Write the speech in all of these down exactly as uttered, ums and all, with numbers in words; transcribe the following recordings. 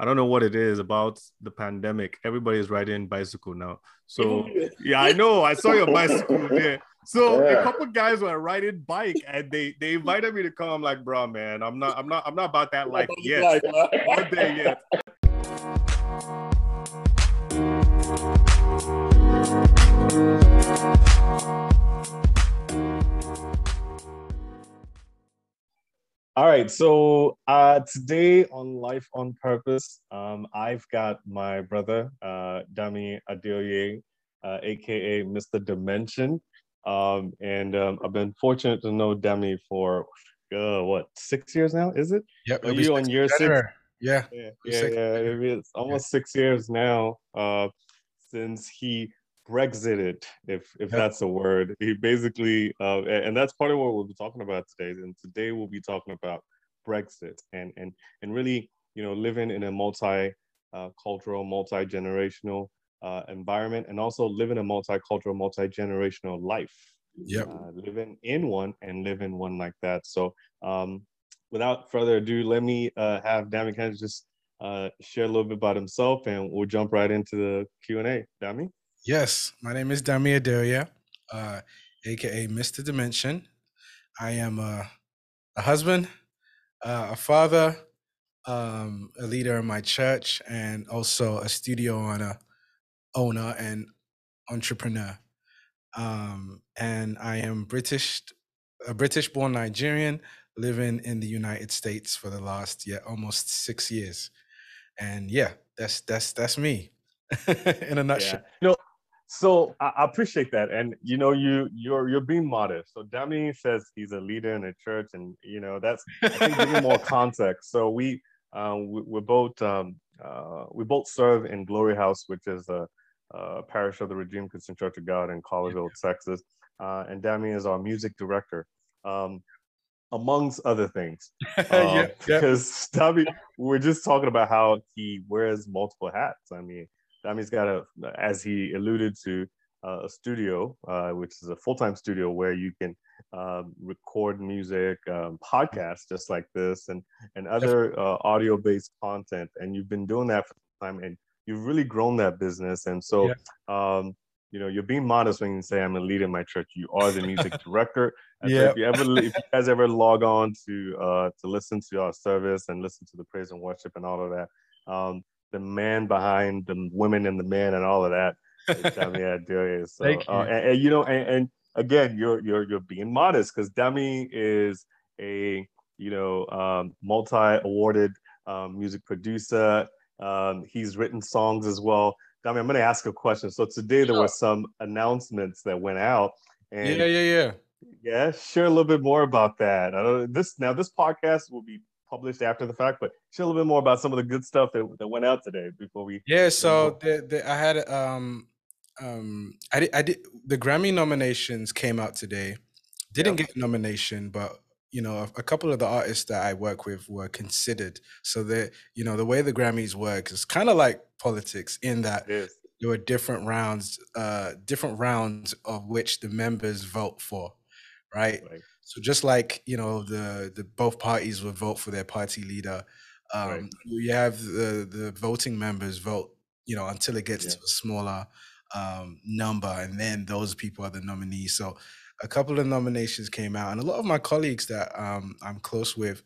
I don't know what it is about the pandemic. Everybody is riding bicycle now. So yeah, I know. I saw your bicycle there. So yeah. A couple guys were riding bike and they, they invited me to come. I'm like, bro, man, I'm not, I'm not, I'm not about that life yet. Like, uh... Not there yet. All right, so uh, today on Life on Purpose, um, I've got my brother, uh, Demi Adeoye, uh, aka Mister Dimension, um, and um, I've been fortunate to know Demi for uh, what six years now? Is it? Yep. Are you on year six? Yeah. Yeah, yeah, yeah. It's almost yeah. six years now uh, since he Brexited, if if yeah. that's a word. He basically, uh, and that's part of what we'll be talking about today. And today we'll be talking about Brexit and and and really, you know, living in a multi-cultural, multi-generational uh, environment, and also living a multicultural, multi-generational life. Yeah, uh, living in one and living one like that. So, um, without further ado, let me uh, have Dami kind of just uh, share a little bit about himself, and we'll jump right into the Q and A. Dami. Yes, my name is Demi Adeoye, uh, aka Mister Dimension. I am a, a husband, uh, a father, um, a leader in my church, and also a studio owner, owner and entrepreneur. Um, and I am British, a British-born Nigerian living in the United States for the last yeah almost six years. And yeah, that's that's that's me in a nutshell. Yeah. You know, so I appreciate that, and you know, you you're you're being modest. So Demi says he's a leader in a church, and you know that's I think giving more context. So we uh, we we're both um, uh, we both serve in Glory House, which is a, a parish of the Redeemed Christian Church of God in Collierville, yeah. Texas, uh, and Demi is our music director, um, amongst other things. Um, yeah, because yeah. Demi, we're just talking about how he wears multiple hats. I mean. Dami's got a, as he alluded to, uh, a studio, uh, which is a full-time studio where you can um, record music, um, podcasts just like this, and and other uh, audio-based content. And you've been doing that for some time, and you've really grown that business. And so, yeah. um, you know, you're being modest when you say I'm a leader in my church. You are the music director. And yeah. so if you ever, if you guys ever log on to uh, to listen to our service and listen to the praise and worship and all of that. Um, the man behind the women and the men and all of that. Demi Adeoye. So, Thank you. Uh, and, and you know, and, and again, you're you're you're being modest because Demi is a you know um, multi-awarded um, music producer. Um, he's written songs as well. Demi, I'm going to ask a question. So today there were some announcements that went out. And yeah, yeah, yeah. Yeah, share a little bit more about that. I don't, this now this podcast will be published after the fact, but share a little bit more about some of the good stuff that, that went out today before we. Yeah, so the, the, I had um, um, I did, I did the Grammy nominations came out today. Didn't yeah. get a nomination, but you know, a, a couple of the artists that I work with were considered. So that you know, the way the Grammys work is kind of like politics in that there were different rounds, uh, different rounds of which the members vote for, right? Right. So just like, you know, the, the both parties would vote for their party leader. Um, right. You have the, the voting members vote, you know, until it gets yeah. to a smaller um, number. And then those people are the nominees. So a couple of nominations came out. And a lot of my colleagues that um, I'm close with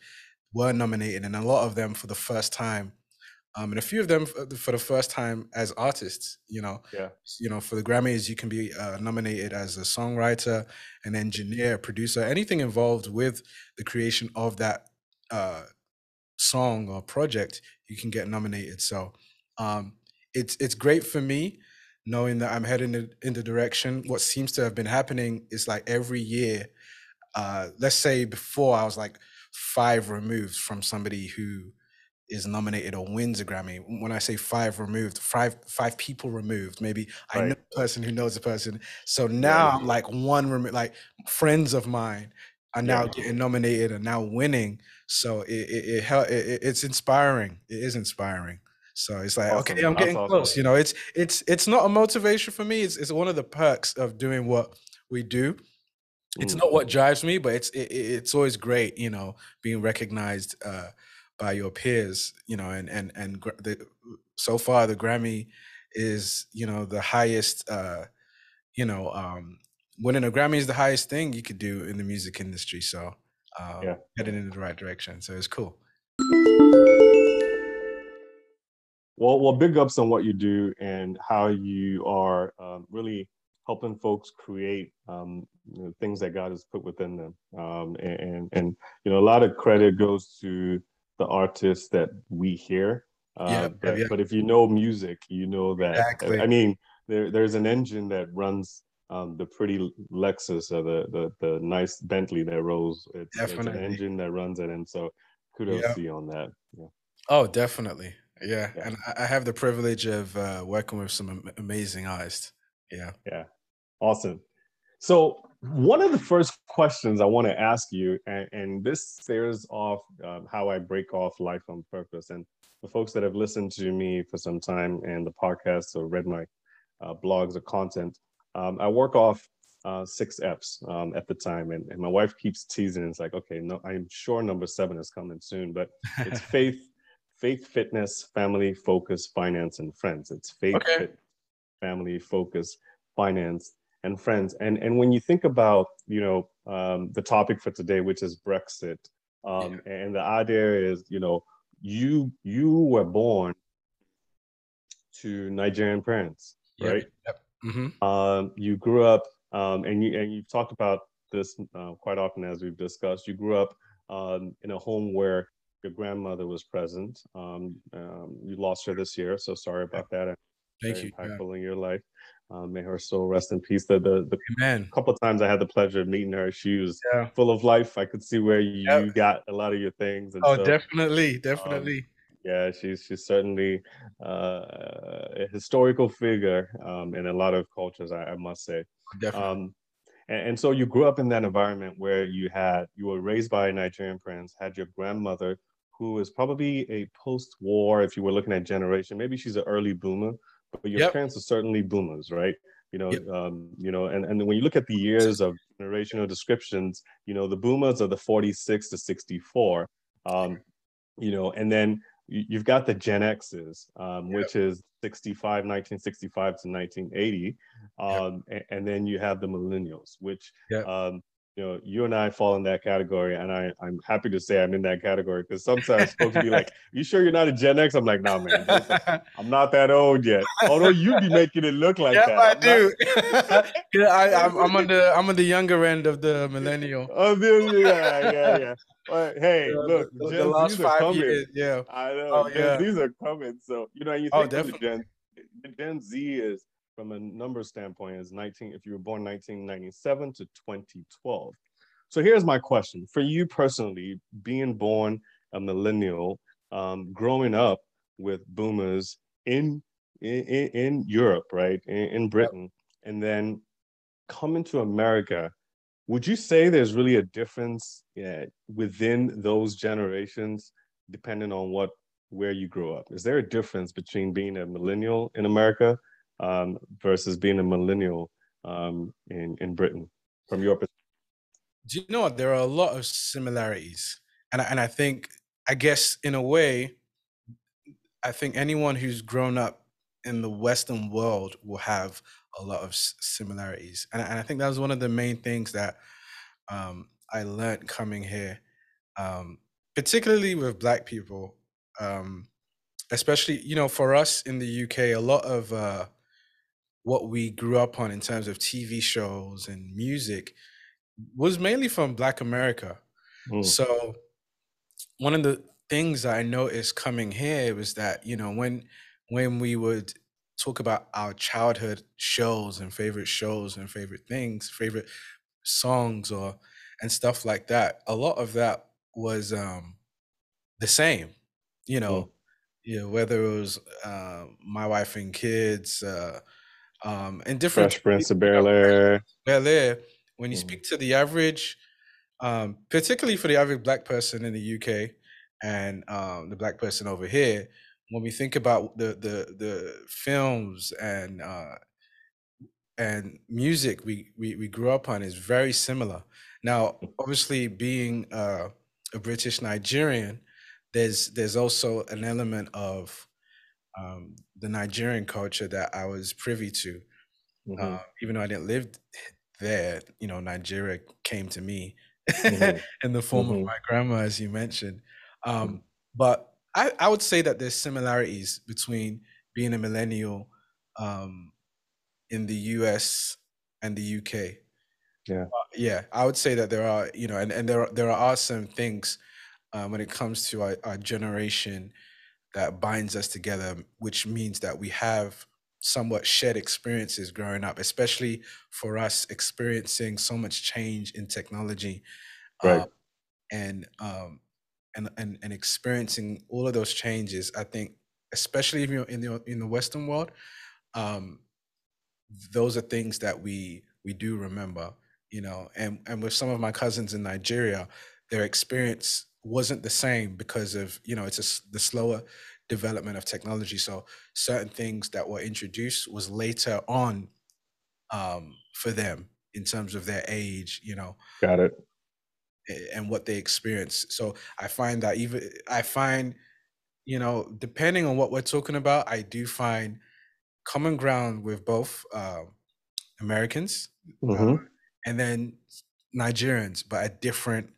were nominated. And a lot of them for the first time. Um, and a few of them for the first time as artists, you know, yeah. you know, for the Grammys, you can be uh, nominated as a songwriter, an engineer, producer, anything involved with the creation of that uh, song or project, you can get nominated. So um, it's it's great for me knowing that I'm heading in, in the direction. What seems to have been happening is like every year, uh, let's say before I was like five removed from somebody who is nominated or wins a Grammy. When I say five removed, five five people removed. Maybe right. I know a person who knows a person. So now yeah. I'm like one removed, like friends of mine are now yeah. getting nominated and now winning. So it it, it it it's inspiring. It is inspiring. So it's like, awesome. Okay, I'm getting awesome. Close. You know, it's it's it's not a motivation for me. It's it's one of the perks of doing what we do. It's Ooh. Not what drives me, but it's it, it's always great, you know, being recognized uh, by your peers, you know, and and and the, so far the Grammy is, you know, the highest, uh, you know, um, winning a Grammy is the highest thing you could do in the music industry. So um, yeah. heading in the right direction. So it's cool. Well, well, big ups on what you do and how you are um, really helping folks create um, you know, things that God has put within them. Um, and, and, and, you know, a lot of credit goes to the artists that we hear. Uh, yeah, but, yeah. but if you know music, you know that. Exactly. I mean, there, there's an engine that runs um, the pretty Lexus or the, the, the nice Bentley that rolls. It's, it's an engine that runs it. And so kudos yeah. to you on that. Yeah. Oh, definitely. Yeah. yeah. And I have the privilege of uh, working with some amazing artists. Yeah. Yeah. Awesome. So one of the first questions I want to ask you, and, and this stares off um, how I break off Life on Purpose. And the folks that have listened to me for some time and the podcast or read my uh, blogs or content, um, I work off uh, six F's um, at the time. And, and my wife keeps teasing. It's like, okay, no, I'm sure number seven is coming soon, but it's faith. Faith, fitness, family, focus, finance, and friends. It's faith, okay. fit, family, focus, finance, and friends. And and when you think about, you know, um, the topic for today, which is Brexit, um, yeah. and the idea is, you know, you you were born to Nigerian parents, yep. right? Yep. Mm-hmm. Um, you grew up, um, and you and you've talked about this uh, quite often as we've discussed. You grew up um, in a home where your grandmother was present. Um, um, you lost her this year, so sorry about that. And Thank very you. Impactful yeah. in your life. Um, may her soul rest in peace. The the, the Amen. Couple of times I had the pleasure of meeting her. She was yeah. full of life. I could see where you, yeah. you got a lot of your things. And oh, so, definitely, definitely. Um, yeah, she's she's certainly uh, a historical figure um, in a lot of cultures. I, I must say. Definitely. Um, And so you grew up in that environment where you had, you were raised by Nigerian parents, had your grandmother, who is probably a post-war, if you were looking at generation, maybe she's an early boomer, but your yep. parents are certainly boomers, right? You know, yep. um, you know, and, and when you look at the years of generational descriptions, you know, the boomers are the forty-six to sixty-four, um, you know, and then you've got the Gen X's, um, yep. which is nineteen sixty-five to nineteen eighty. Um, yep. and, and then you have the millennials, which, yep. um, you know, you and I fall in that category. And I, I'm happy to say I'm in that category because sometimes folks be like, you sure you're not a Gen X? I'm like, no, nah, man, I'm not that old yet. Although you be making it look like yep, that. I do. Not... yeah, I, I'm, I'm on the I'm on the younger end of the millennial. Oh, yeah, yeah, yeah. But hey, yeah, look, the, Gen, the last these five are coming. Years, yeah, I know. Oh, yeah. These are coming. So you know, and you think oh, of the Gen, the Gen Z is from a number standpoint is nineteen. If you were born nineteen ninety-seven to twenty twelve, so here's my question for you personally: being born a millennial, um, growing up with boomers in in, in Europe, right, in, in Britain, yep. and then coming to America. Would you say there's really a difference yeah, within those generations, depending on what where you grew up? Is there a difference between being a millennial in America um, versus being a millennial um, in, in Britain, from your perspective? Do you know what? There are a lot of similarities. And I, and I think, I guess, in a way, I think anyone who's grown up in the Western world will have a lot of similarities. And, and I think that was one of the main things that um, I learned coming here, um, particularly with Black people, um, especially, you know, for us in the U K, a lot of uh, what we grew up on in terms of T V shows and music was mainly from Black America. Mm. So one of the things I noticed coming here was that, you know, when when we would talk about our childhood shows and favorite shows and favorite things, favorite songs or and stuff like that, a lot of that was um, the same, you know, mm. you know, whether it was uh, My Wife and Kids uh, um, and different. Fresh Prince of Bel-Air. Bel-Air. When you mm. speak to the average, um, particularly for the average Black person in the U K and um, the Black person over here, when we think about the the, the films and uh, and music we, we, we grew up on is very similar. Now, obviously, being uh, a British Nigerian, there's there's also an element of um, the Nigerian culture that I was privy to. Mm-hmm. um, even though I didn't live there, you know, Nigeria came to me mm-hmm. in the form mm-hmm. of my grandma, as you mentioned. Um, mm-hmm. But I, I would say that there's similarities between being a millennial um, in the U S and the U K. Yeah, uh, yeah, I would say that there are, you know, and, and there, there are some things um, when it comes to our, our generation that binds us together, which means that we have somewhat shared experiences growing up, especially for us experiencing so much change in technology, right? Um, and, um, and, and, and experiencing all of those changes, I think, especially if you're in the, in the Western world, um, those are things that we, we do remember, you know, and, and with some of my cousins in Nigeria, their experience wasn't the same because of, you know, it's a, the slower development of technology. So certain things that were introduced was later on um, for them in terms of their age, you know. Got it. And what they experience. So I find that even, I find, you know, depending on what we're talking about, I do find common ground with both uh, Americans mm-hmm. uh, and then Nigerians, but a different,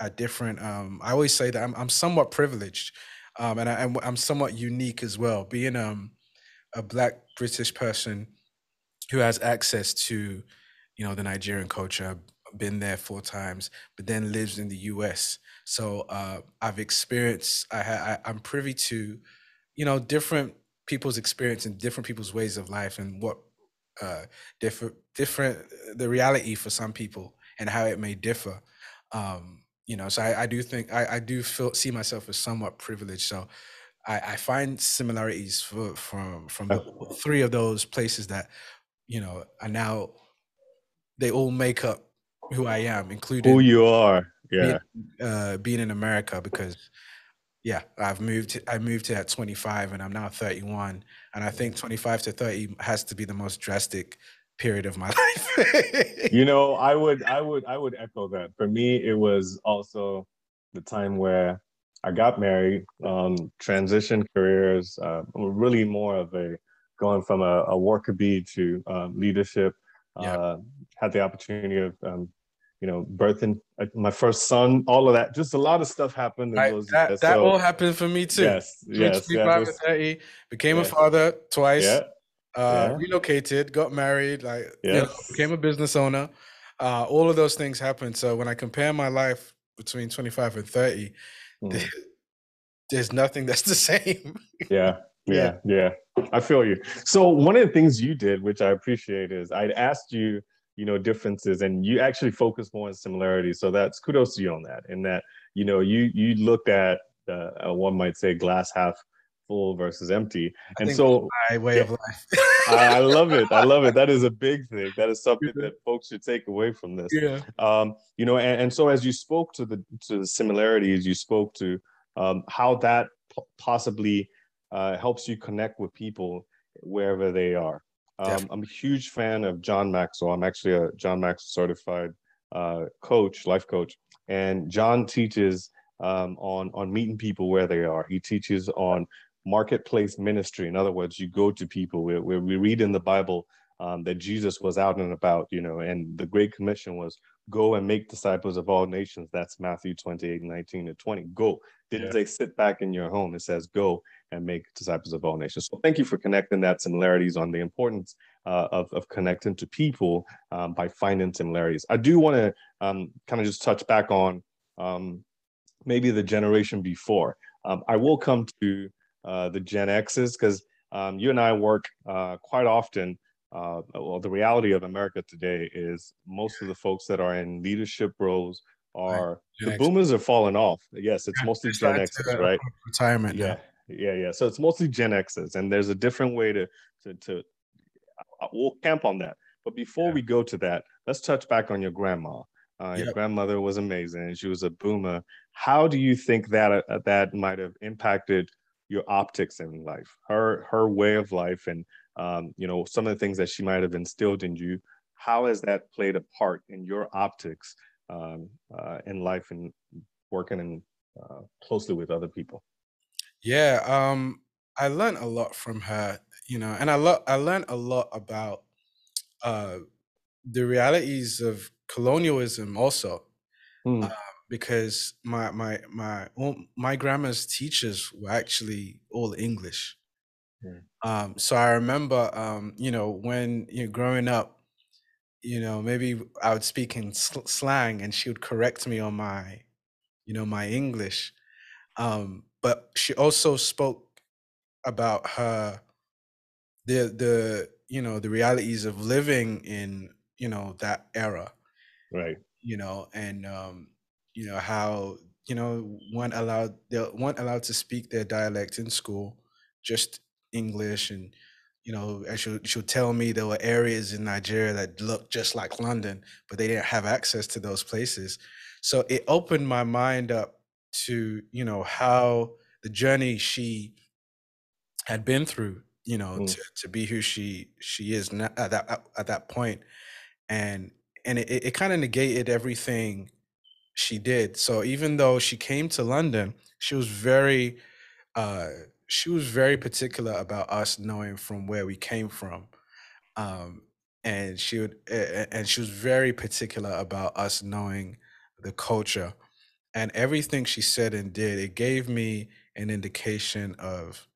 a different, um, I always say that I'm, I'm somewhat privileged. Um, and I, I'm, I'm somewhat unique as well, being um, a Black British person who has access to, you know, the Nigerian culture. I've been there four times, but then lives in the U S. So uh, I've experienced, I, I, I'm privy to, you know, different people's experience and different people's ways of life and what uh, different, different, the reality for some people and how it may differ. Um, You know, so I, I do think I, I do feel see myself as somewhat privileged. So I, I find similarities for, from from the three of those places that, you know, are now they all make up who I am, including who you are. Yeah, being, uh, being in America because yeah, I've moved. I moved here at twenty-five, and I'm now thirty-one. And I think twenty-five to thirty has to be the most drastic period of my life. You know, I would, I would, I would echo that. For me, it was also the time where I got married, um, transitioned careers, uh, really more of a going from a, a worker bee to uh, leadership. Yeah. Uh, had the opportunity of, um, you know, birthing my first son. All of that, just a lot of stuff happened. In I, those that years. that so, all happened for me too. Yes, yes, yes, yes. thirty, became yes. a father twice. Yeah. Uh, yeah. Relocated, got married, like yes. you know, became a business owner. Uh, all of those things happened. So when I compare my life between twenty-five and thirty, mm. there, there's nothing that's the same. Yeah, yeah, yeah, yeah. I feel you. So one of the things you did, which I appreciate, is I'd asked you, you know, differences, and you actually focused more on similarities. So that's kudos to you on that. And that, you know, you you looked at uh, one might say glass half full versus empty. I and so my way yeah, of life. I, I love it. I love it. That is a big thing. That is something that folks should take away from this. Yeah. Um, you know, and, and so as you spoke to the to the similarities, you spoke to um, how that p- possibly uh, helps you connect with people wherever they are. Um, I'm a huge fan of John Maxwell. I'm actually a John Maxwell certified uh, coach, life coach. And John teaches um, on, on meeting people where they are. He teaches on marketplace ministry. In other words, you go to people where, where we read in the Bible um, that Jesus was out and about, you know, and the Great Commission was go and make disciples of all nations. That's Matthew twenty-eight, nineteen to twenty. Go. Didn't yeah. say sit back in your home. It says go and make disciples of all nations. So thank you for connecting that similarities on the importance uh, of, of connecting to people um, by finding similarities. I do want to um, kind of just touch back on um, maybe the generation before. Um, I will come to Uh, the Gen X's, because um, you and I work uh, quite often. Uh, well, the reality of America today is most of the folks that are in leadership roles are right. the boomers are falling off. Yes, it's yeah, mostly Gen X's, to, uh, right? Retirement. Yeah, yeah, yeah, yeah. So it's mostly Gen X's, and there's a different way to to. to we'll camp on that, but before yeah. we go to that, let's touch back on your grandma. Uh, yep. Your grandmother was amazing. She was a boomer. How do you think that uh, that might have impacted your optics in life, her her way of life, and um, you know, some of the things that she might have instilled in you? How has that played a part in your optics um, uh, in life and working in uh, closely with other people? Yeah, um, I learned a lot from her, you know, and I, lo- I learned a lot about uh, the realities of colonialism also, mm. uh, because my my my my grandma's teachers were actually all English. Mm. Um, so I remember, um, you know, when you know, growing up, you know, maybe I would speak in sl- slang and she would correct me on my, you know, my English. Um, but she also spoke about her, the, the, you know, the realities of living in, you know, that era. Right. You know, and, um, you know, how, you know, one allowed, they weren't allowed to speak their dialect in school, just English. And, you know, and she'll, she'll tell me there were areas in Nigeria that looked just like London, but they didn't have access to those places. So it opened my mind up to, you know, how the journey she had been through, you know, mm. to, to be who she she is now, at that at that point. And and it, it kind of negated everything she did. So even though she came to London, she was very uh, she was very particular about us knowing from where we came from, um, and she would and she was very particular about us knowing the culture. And everything she said and did, it gave me an indication of,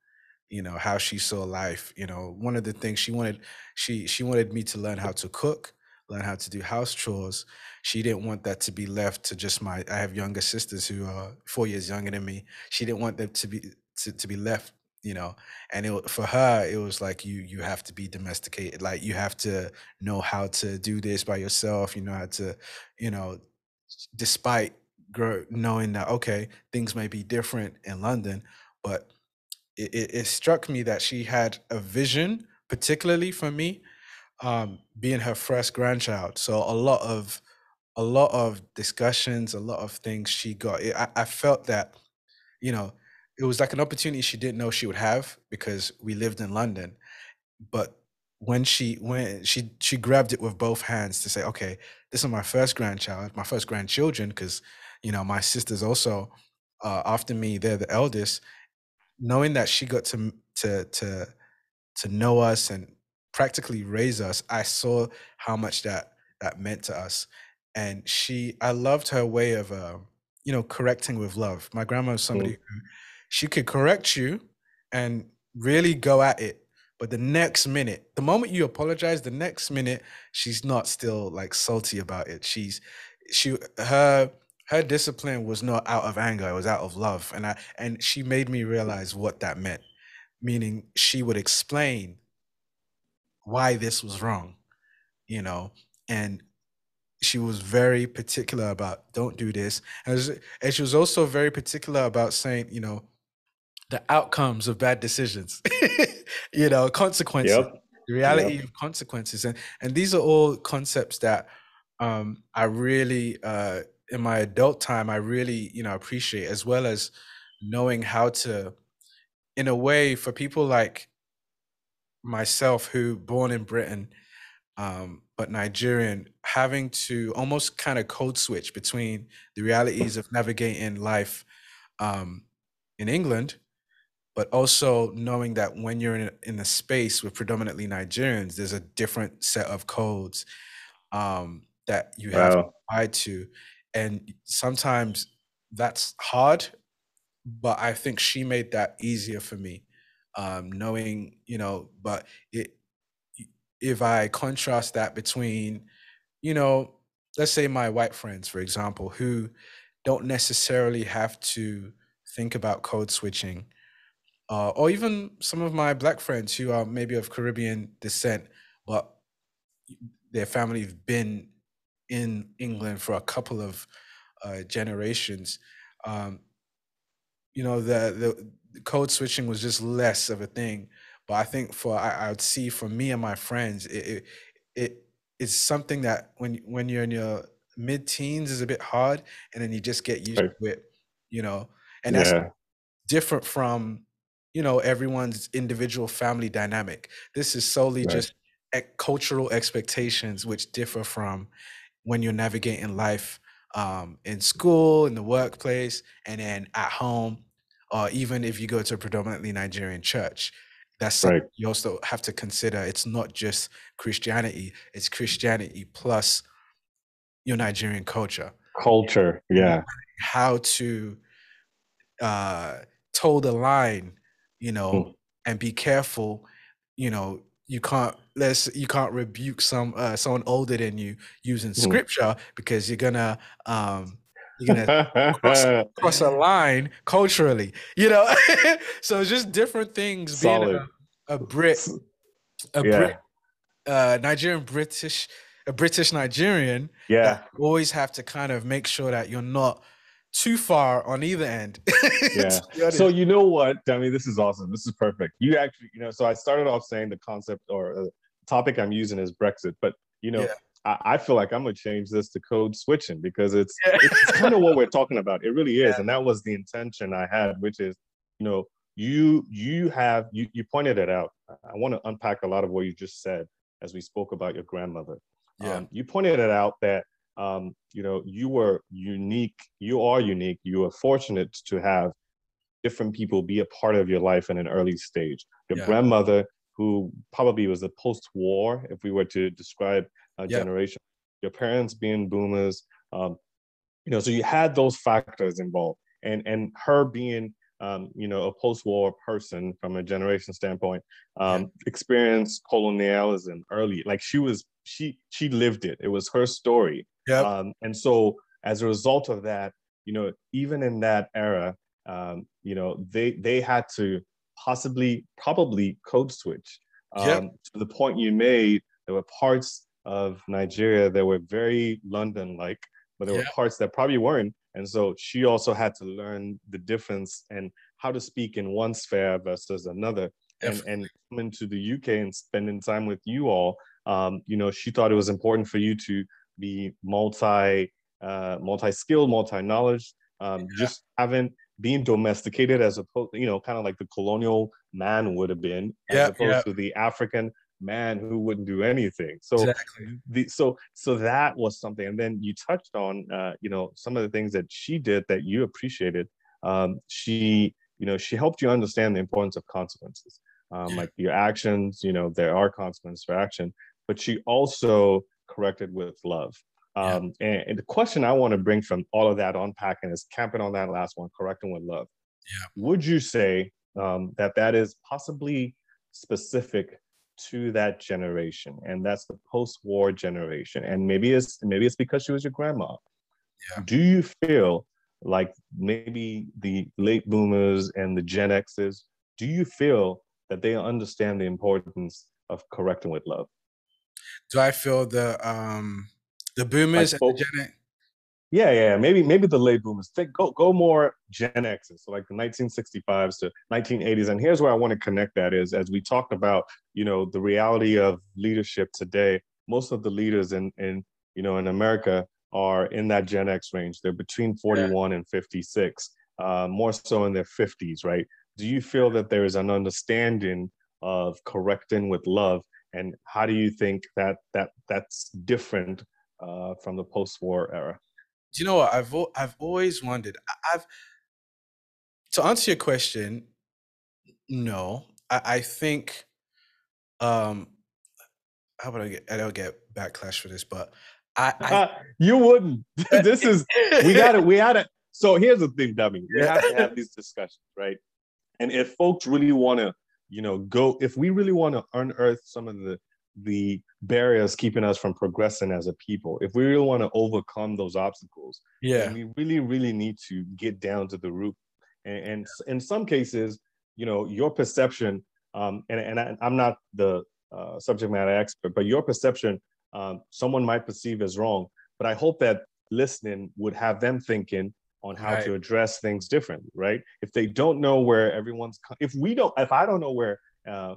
you know, how she saw life. You know, one of the things she wanted, she she wanted me to learn how to cook, learn how to do house chores. She didn't want that to be left to just my, I have younger sisters who are four years younger than me. She didn't want them to be to, to be left, you know. And it, for her, it was like, you you have to be domesticated. Like, you have to know how to do this by yourself. You know how to, you know, despite Grow, knowing that, okay, things may be different in London, but it, it, it struck me that she had a vision, particularly for me, um, being her first grandchild. So a lot of, a lot of discussions, a lot of things she got. It, I, I felt that, you know, it was like an opportunity she didn't know she would have because we lived in London. But when she when she she grabbed it with both hands to say, okay, this is my first grandchild, my first grandchildren, because, you know, my sisters also, uh, after me, they're the eldest. Knowing that she got to to to to know us and practically raise us, I saw how much that that meant to us. And she, I loved her way of, uh, you know, correcting with love. My grandma was somebody mm-hmm. who, she could correct you and really go at it, but the next minute, the moment you apologize, the next minute she's not still like salty about it. She's she her. Her discipline was not out of anger, it was out of love. And I and she made me realize what that meant, meaning she would explain why this was wrong, you know, and she was very particular about, don't do this. And, and she was also very particular about saying, you know, the outcomes of bad decisions, you know, consequences, yep. the reality yep. of consequences. And, and these are all concepts that um, I really... Uh, in my adult time, I really, you know, appreciate, as well as knowing how to, in a way, for people like myself who born in Britain, um, but Nigerian, having to almost kind of code switch between the realities of navigating life um, in England, but also knowing that when you're in a, in a space with predominantly Nigerians, there's a different set of codes um, that you have wow. to apply to. And sometimes that's hard, but I think she made that easier for me, um, knowing, you know, but it, if I contrast that between, you know, let's say my white friends, for example, who don't necessarily have to think about code switching, uh, or even some of my black friends who are maybe of Caribbean descent, but their family have been in England for a couple of uh, generations, um, you know, the, the code switching was just less of a thing. But I think for, I, I would see for me and my friends, it, it it's something that when when you're in your mid teens is a bit hard, and then you just get used right. to it, you know, and yeah. that's different from, you know, everyone's individual family dynamic. This is solely right. just cultural expectations, which differ from when you're navigating life um, in school, in the workplace, and then at home, or even if you go to a predominantly Nigerian church. That's right. You also have to consider it's not just Christianity, it's Christianity plus your Nigerian culture. Culture, and yeah. How to uh, toe the line, you know, mm. and be careful, you know, you can't let's you can't rebuke some uh, someone older than you using scripture mm. because you're gonna um you're gonna cross, cross a line culturally, you know. So it's just different things. Solid. Being a, a Brit, a yeah. Brit, uh, Nigerian British, a British Nigerian. Yeah, you always have to kind of make sure that you're not too far on either end. Yeah. So you know what, Demi, this is awesome. This is perfect. You actually, you know, so I started off saying the concept or uh, topic I'm using is Brexit, but you know. Yeah. I feel like I'm going to change this to code switching because it's yeah. it's kind of what we're talking about. It really is. Yeah. And that was the intention I had, which is, you know, you you have, you, you pointed it out. I want to unpack a lot of what you just said as we spoke about your grandmother. Yeah. Um, you pointed it out that, um, you know, you were unique. You are unique. You are fortunate to have different people be a part of your life in an early stage. Your yeah. grandmother, who probably was a post-war, if we were to describe Uh, yep. generation, your parents being boomers, um, you know, so you had those factors involved, and and her being, um, you know, a post-war person from a generation standpoint, um, yeah. experienced colonialism early, like she was, she she lived it. It was her story, yep. um, and so as a result of that, you know, even in that era, um, you know, they they had to possibly probably code switch um, yep. to the point you made. There were parts of Nigeria that were very London-like, but there yeah. were parts that probably weren't. And so she also had to learn the difference and how to speak in one sphere versus another. And, and coming to the U K and spending time with you all, um, you know, she thought it was important for you to be multi, uh, multi-skilled, multi-knowledge, um, yeah. just having, being domesticated as opposed, you know, kind of like the colonial man would have been, yeah, as opposed yeah. to the African man who wouldn't do anything. So exactly. the, so so that was something. And then you touched on uh you know some of the things that she did that you appreciated. Um she you know she helped you understand the importance of consequences, um like your actions, you know there are consequences for action, but she also corrected with love. um yeah. and, and the question I want to bring from all of that unpacking is camping on that last one, correcting with love. Yeah would you say um that that is possibly specific to that generation, and that's the post-war generation, and maybe it's maybe it's because she was your grandma? Yeah. Do you feel like maybe the late boomers and the Gen X's, do you feel that they understand the importance of correcting with love? Do I feel the um the boomers like, and the Gen X? Yeah, yeah, maybe maybe the late boomers. Think, go go more Gen X's, so like the nineteen sixty-fives to nineteen eighties. And here's where I want to connect that is, as we talked about, you know, the reality of leadership today. Most of the leaders in in you know in America are in that Gen X range. They're between forty-one yeah. and fifty-six, uh, more so in their fifties, right? Do you feel that there is an understanding of correcting with love, and how do you think that that that's different uh, from the post-war era? You know what, I've I've always wondered. I've to answer your question, no, I, I think. Um, how would I get? I don't get backlash for this, but I, I uh, you wouldn't. This is we got it. We had it. So here's the thing, Demi. We have to have these discussions, right? And if folks really want to, you know, go. If we really want to unearth some of the. the barriers keeping us from progressing as a people, if we really want to overcome those obstacles, yeah we really really need to get down to the root. And, and yeah. in some cases, you know your perception, um and, and I, I'm not the uh, subject matter expert, but your perception, um someone might perceive as wrong, but I hope that listening would have them thinking on how right. to address things differently, right? If they don't know where everyone's, if we don't if I don't know where uh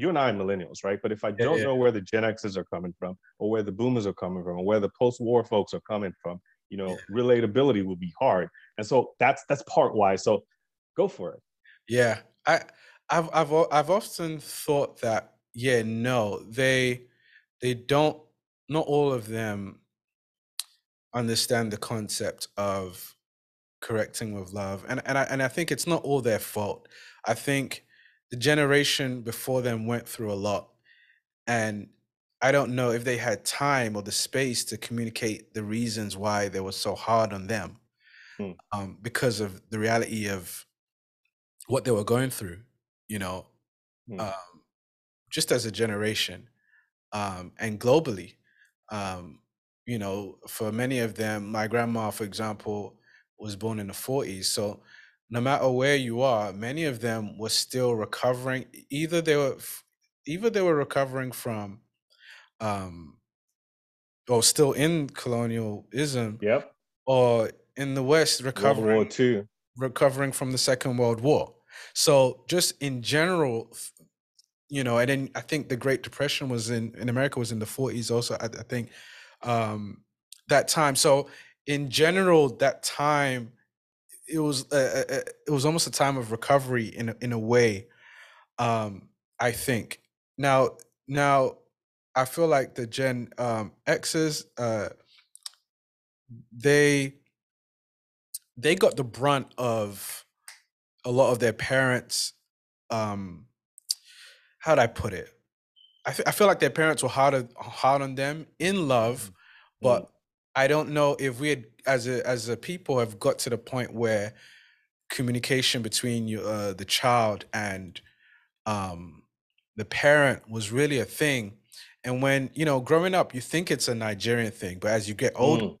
you and I are millennials, right? But if I don't yeah, yeah. know where the Gen X's are coming from, or where the boomers are coming from, or where the post-war folks are coming from, you know, yeah. relatability will be hard. And so that's that's part why. So go for it. Yeah, I, I've I've I've often thought that. Yeah, no, they they don't. Not all of them understand the concept of correcting with love. And, and, I, and I think it's not all their fault. I think the generation before them went through a lot. And I don't know if they had time or the space to communicate the reasons why they were so hard on them, mm. um, because of the reality of what they were going through, you know, mm. um, just as a generation, um, and globally. Um, you know, for many of them, my grandma, for example, was born in the forties. So no matter where you are, many of them were still recovering. Either they were, either they were recovering from, um, or still in colonialism, yep, or in the West recovering, World War Two, recovering from the Second World War. So just in general, you know, and then I think the Great Depression was in, in America was in the forties also, I, I think, um, that time. So in general, that time, it was a, a, it was almost a time of recovery in a, in a way, um, I think. Now, now I feel like the Gen um, X's, uh, they they got the brunt of a lot of their parents. Um, how do I put it? I, th I feel like their parents were hard, hard on them in love, but mm. I don't know if we had, as a as a people have got to the point where communication between you, uh, the child and um, the parent was really a thing. And when, you know, growing up, you think it's a Nigerian thing, but as you get older, mm.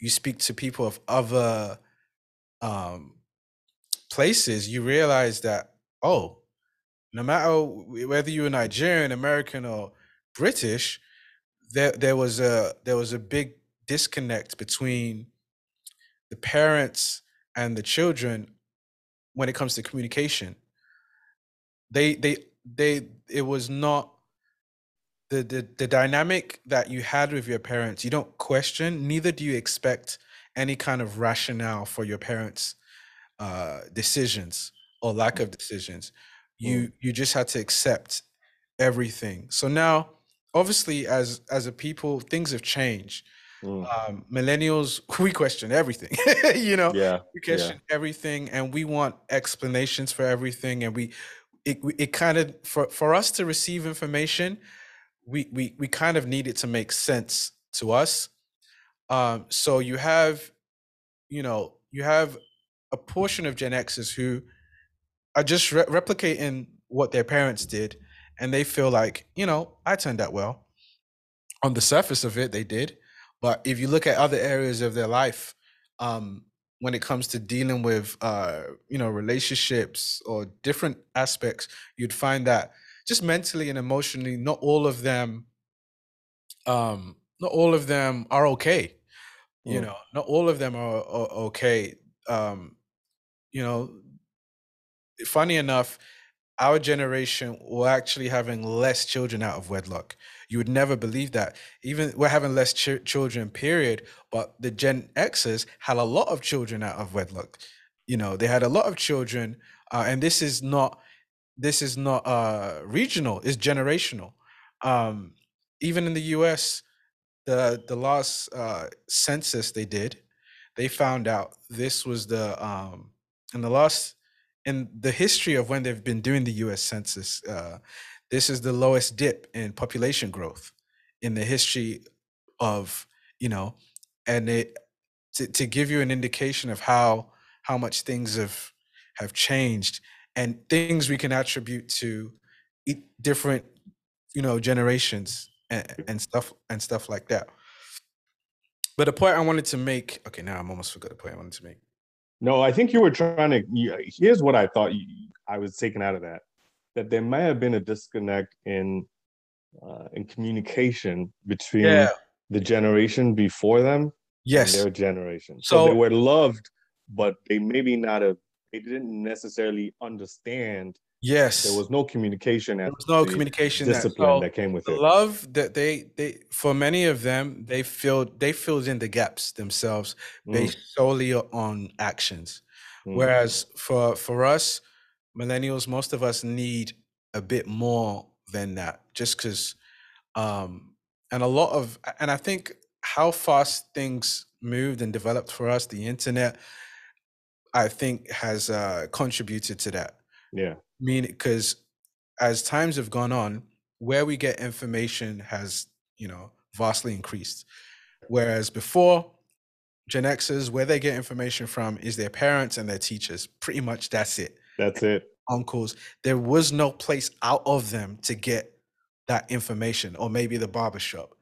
you speak to people of other um, places, you realize that, oh, no matter whether you're Nigerian, American, or British, there there was a there was a big disconnect between the parents and the children when it comes to communication. They they they it was not the the the dynamic that you had with your parents. You don't question, neither do you expect any kind of rationale for your parents' uh, decisions or lack of decisions. You you just had to accept everything. So now, obviously, as as a people, things have changed. Mm. Um, millennials, we question everything. You know, yeah, we question yeah. everything, and we want explanations for everything. And we, it it kind of for for us to receive information, we we we kind of need it to make sense to us. Um, so you have, you know, you have a portion of Gen X's who are just re replicating what their parents did, and they feel like, you know, I turned out well. On the surface of it, they did. But if you look at other areas of their life, um, when it comes to dealing with, uh, you know, relationships or different aspects, you'd find that just mentally and emotionally, not all of them, um, not all of them are okay. Mm. You know, not all of them are, are okay. Um, you know, funny enough, our generation were actually having less children out of wedlock. You would never believe that. Even we're having less ch children, period. But the Gen X's had a lot of children out of wedlock. You know, they had a lot of children, uh, and this is not this is not uh, regional. It's generational. Um, even in the U S, the the last uh, census they did, they found out this was the um, in the last. In the history of when they've been doing the U S census, uh, this is the lowest dip in population growth in the history of, you know, and it, to, to give you an indication of how, how much things have, have changed, and things we can attribute to different, you know, generations and, and stuff and stuff like that. But the point I wanted to make, okay, now I'm almost forgot the point I wanted to make. No, I think you were trying to, you, here's what I thought you, I was taken out of that, that there may have been a disconnect in uh, in communication between yeah. the generation before them yes. and their generation. So, so they were loved, but they maybe not, a, they didn't necessarily understand. Yes. There was no communication. There was no the communication. Discipline that, so that came with it. Love that they, they, for many of them, they filled, they filled in the gaps themselves based mm. solely on actions. Mm. Whereas for, for us, millennials, most of us need a bit more than that, just because, um, and a lot of, and I think how fast things moved and developed for us, the internet, I think has uh, contributed to that. Yeah. I mean, because as times have gone on, where we get information has, you know, vastly increased. Whereas before, Gen Xers, where they get information from is their parents and their teachers. Pretty much that's it. That's it. Uncles. There was no place out of them to get that information, or maybe the barbershop.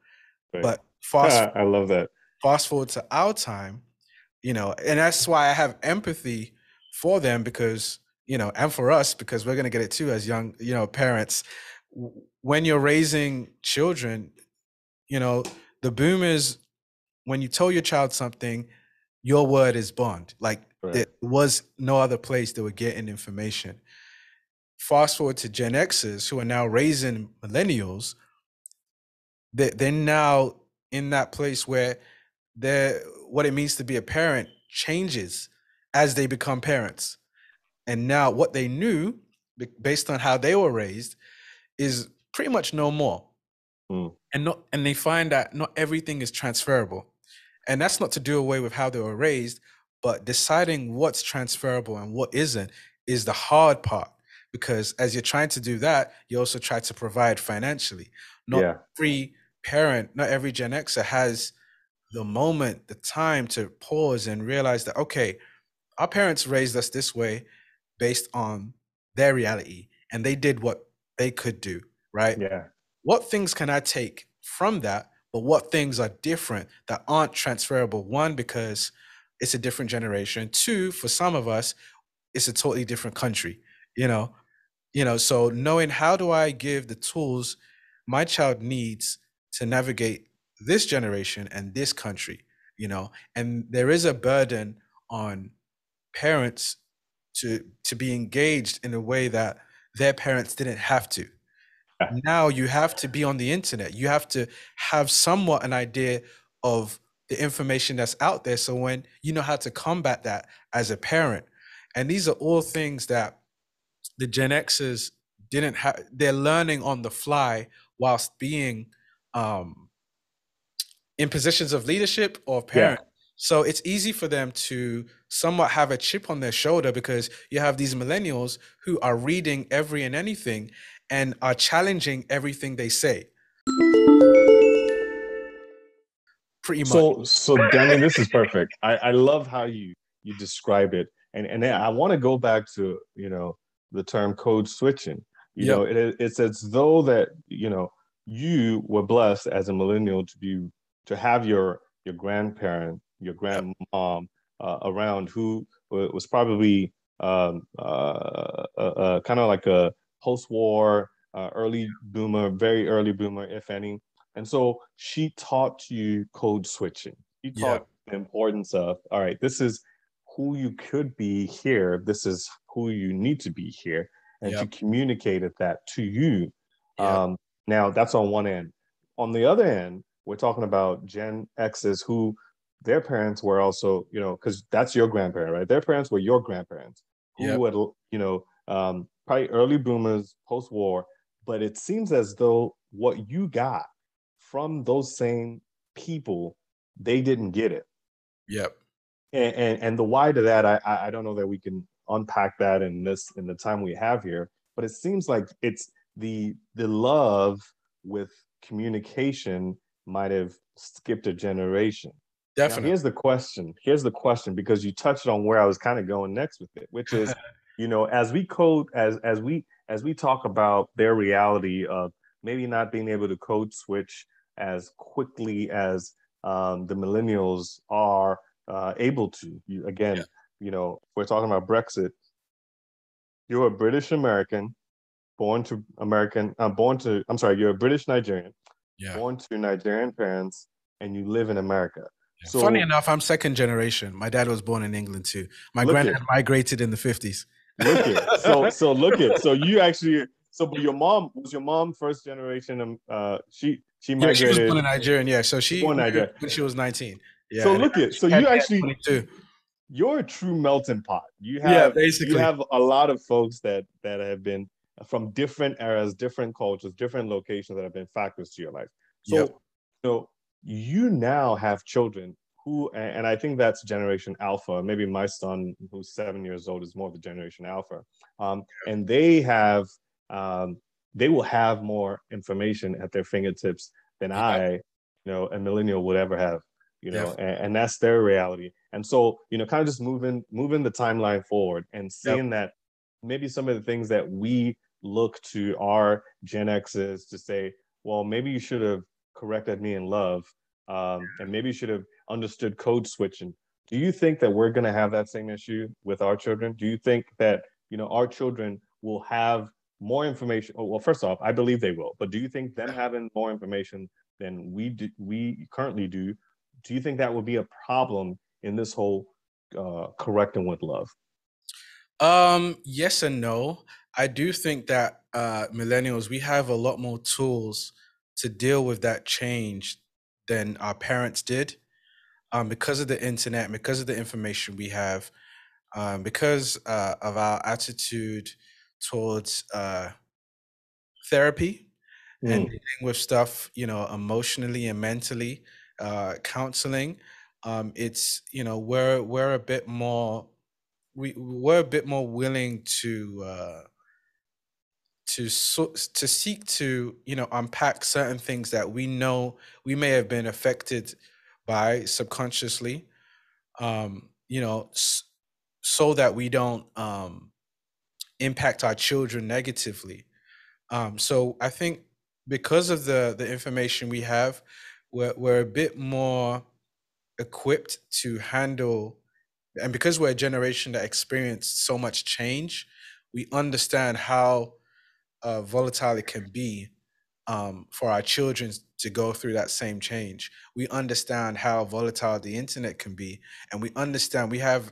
Right. But fast ah, I love that. Fast forward to our time, you know, and that's why I have empathy for them, because, you know, and for us, because we're going to get it too as young, you know, parents. When you're raising children, you know, the boom is when you tell your child something, your word is bond. Like right. There was no other place they were getting information. Fast forward to Gen Xers who are now raising millennials. They're, they're now in that place where they're, what it means to be a parent changes as they become parents. And now what they knew based on how they were raised is pretty much no more. Mm. And not, and they find that not everything is transferable. And that's not to do away with how they were raised, but deciding what's transferable and what isn't is the hard part. Because as you're trying to do that, you also try to provide financially. Not yeah. every parent, not every Gen Xer has the moment, the time to pause and realize that, okay, our parents raised us this way based on their reality, and they did what they could do, right? Yeah. What things can I take from that, but what things are different that aren't transferable? One, because it's a different generation. Two, for some of us, it's a totally different country, you know? You know, so knowing how do I give the tools my child needs to navigate this generation and this country, you know? And there is a burden on parents to, to be engaged in a way that their parents didn't have to. Now you have to be on the internet. You have to have somewhat an idea of the information that's out there. So when you know how to combat that as a parent, and these are all things that the Gen Xers didn't have, they're learning on the fly whilst being um, in positions of leadership or parent. Yeah. So it's easy for them to somewhat have a chip on their shoulder, because you have these millennials who are reading every and anything and are challenging everything they say. Pretty much. So, so Demi, this is perfect. I, I love how you, you describe it. And, and I want to go back to, you know, the term code switching. You yep. know, it, it's as though that, you know, you were blessed as a millennial to be, to have your, your grandparent, your grandmom uh, around, who was probably um, uh, uh, uh, kind of like a post-war, uh, early boomer, very early boomer, if any. And so she taught you code switching. She taught yeah. the importance of, all right, this is who you could be here. This is who you need to be here. And yeah. she communicated that to you. Yeah. Um, now, that's on one end. On the other end, we're talking about Gen X's who their parents were also, you know, because that's your grandparent, right? Their parents were your grandparents who yeah. had, you know, um, probably early boomers, post-war, but it seems as though what you got from those same people, they didn't get it. Yep. And and, and the why to that, I I don't know that we can unpack that in this in the time we have here, but it seems like it's the the love with communication might have skipped a generation. Definitely. Now, here's the question. Here's the question, because you touched on where I was kind of going next with it, which is you know, as we code, as as we as we talk about their reality of maybe not being able to code switch as quickly as um, the millennials are uh, able to. You, again, yeah. you know, we're talking about Brexit. You're a British American, born to American, uh, born to. I'm sorry, you're a British Nigerian, yeah. born to Nigerian parents, and you live in America. Yeah. So, funny enough, I'm second generation. My dad was born in England too. My granddad it. migrated in the fifties. Look it. So, so look it. So you actually, so but your mom, was your mom first generation? Um, uh, she, she migrated. Yeah, she was born in Nigerian. Yeah. So she, born Nigerian. When she was nineteen. Yeah. So look it. So you actually, twenty-two. You're a true melting pot. You have, yeah, basically. You have a lot of folks that, that have been from different eras, different cultures, different locations that have been factors to your life. So, yep. so you now have children who, and I think that's Generation Alpha. Maybe my son, who's seven years old, is more of the Generation Alpha. Um, and they have, um, they will have more information at their fingertips than I, you know, a millennial would ever have, you know, yeah. and, and that's their reality. And so, you know, kind of just moving, moving the timeline forward and seeing yep. that maybe some of the things that we look to our Gen Xs to say, well, maybe you should have corrected me in love. Um, and maybe you should have understood code switching. Do you think that we're going to have that same issue with our children? Do you think that, you know, our children will have more information? Well, first off, I believe they will. But do you think them having more information than we do, we currently do, do you think that would be a problem in this whole uh, correcting with love? Um, yes and no. I do think that uh, millennials, we have a lot more tools to deal with that change than our parents did, um, because of the internet, because of the information we have, um, because uh, of our attitude towards uh, therapy mm. and dealing with stuff, you know, emotionally and mentally, uh, counseling. Um, it's, you know, we're we're a bit more we we're a bit more willing to uh, to to seek to, you know, unpack certain things that we know we may have been affected by subconsciously, um, you know, so that we don't um, impact our children negatively. Um, so I think because of the the information we have, we're we're a bit more equipped to handle, and because we're a generation that experienced so much change, we understand how Uh, volatile it can be um, for our children to go through that same change. We understand how volatile the internet can be, and we understand, we have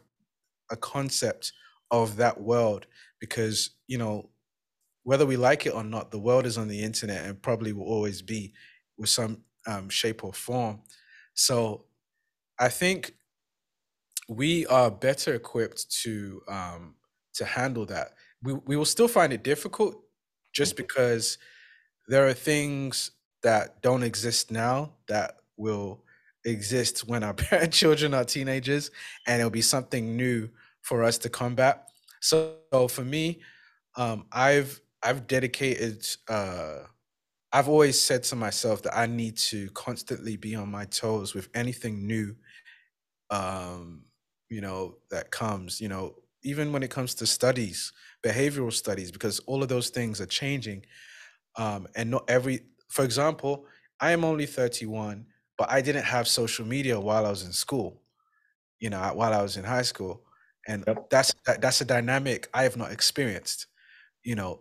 a concept of that world because, you know, whether we like it or not, the world is on the internet and probably will always be with some um, shape or form. So I think we are better equipped to um, to handle that. We, we will still find it difficult, just because there are things that don't exist now that will exist when our parent children are teenagers, and it'll be something new for us to combat. So, so for me, um, I've I've dedicated. Uh, I've always said to myself that I need to constantly be on my toes with anything new, um, you know, that comes. You know, even when it comes to studies, behavioral studies, because all of those things are changing. Um, and not every, for example, I am only thirty-one, but I didn't have social media while I was in school, you know, while I was in high school. And yep. that's, that, that's a dynamic I have not experienced, you know,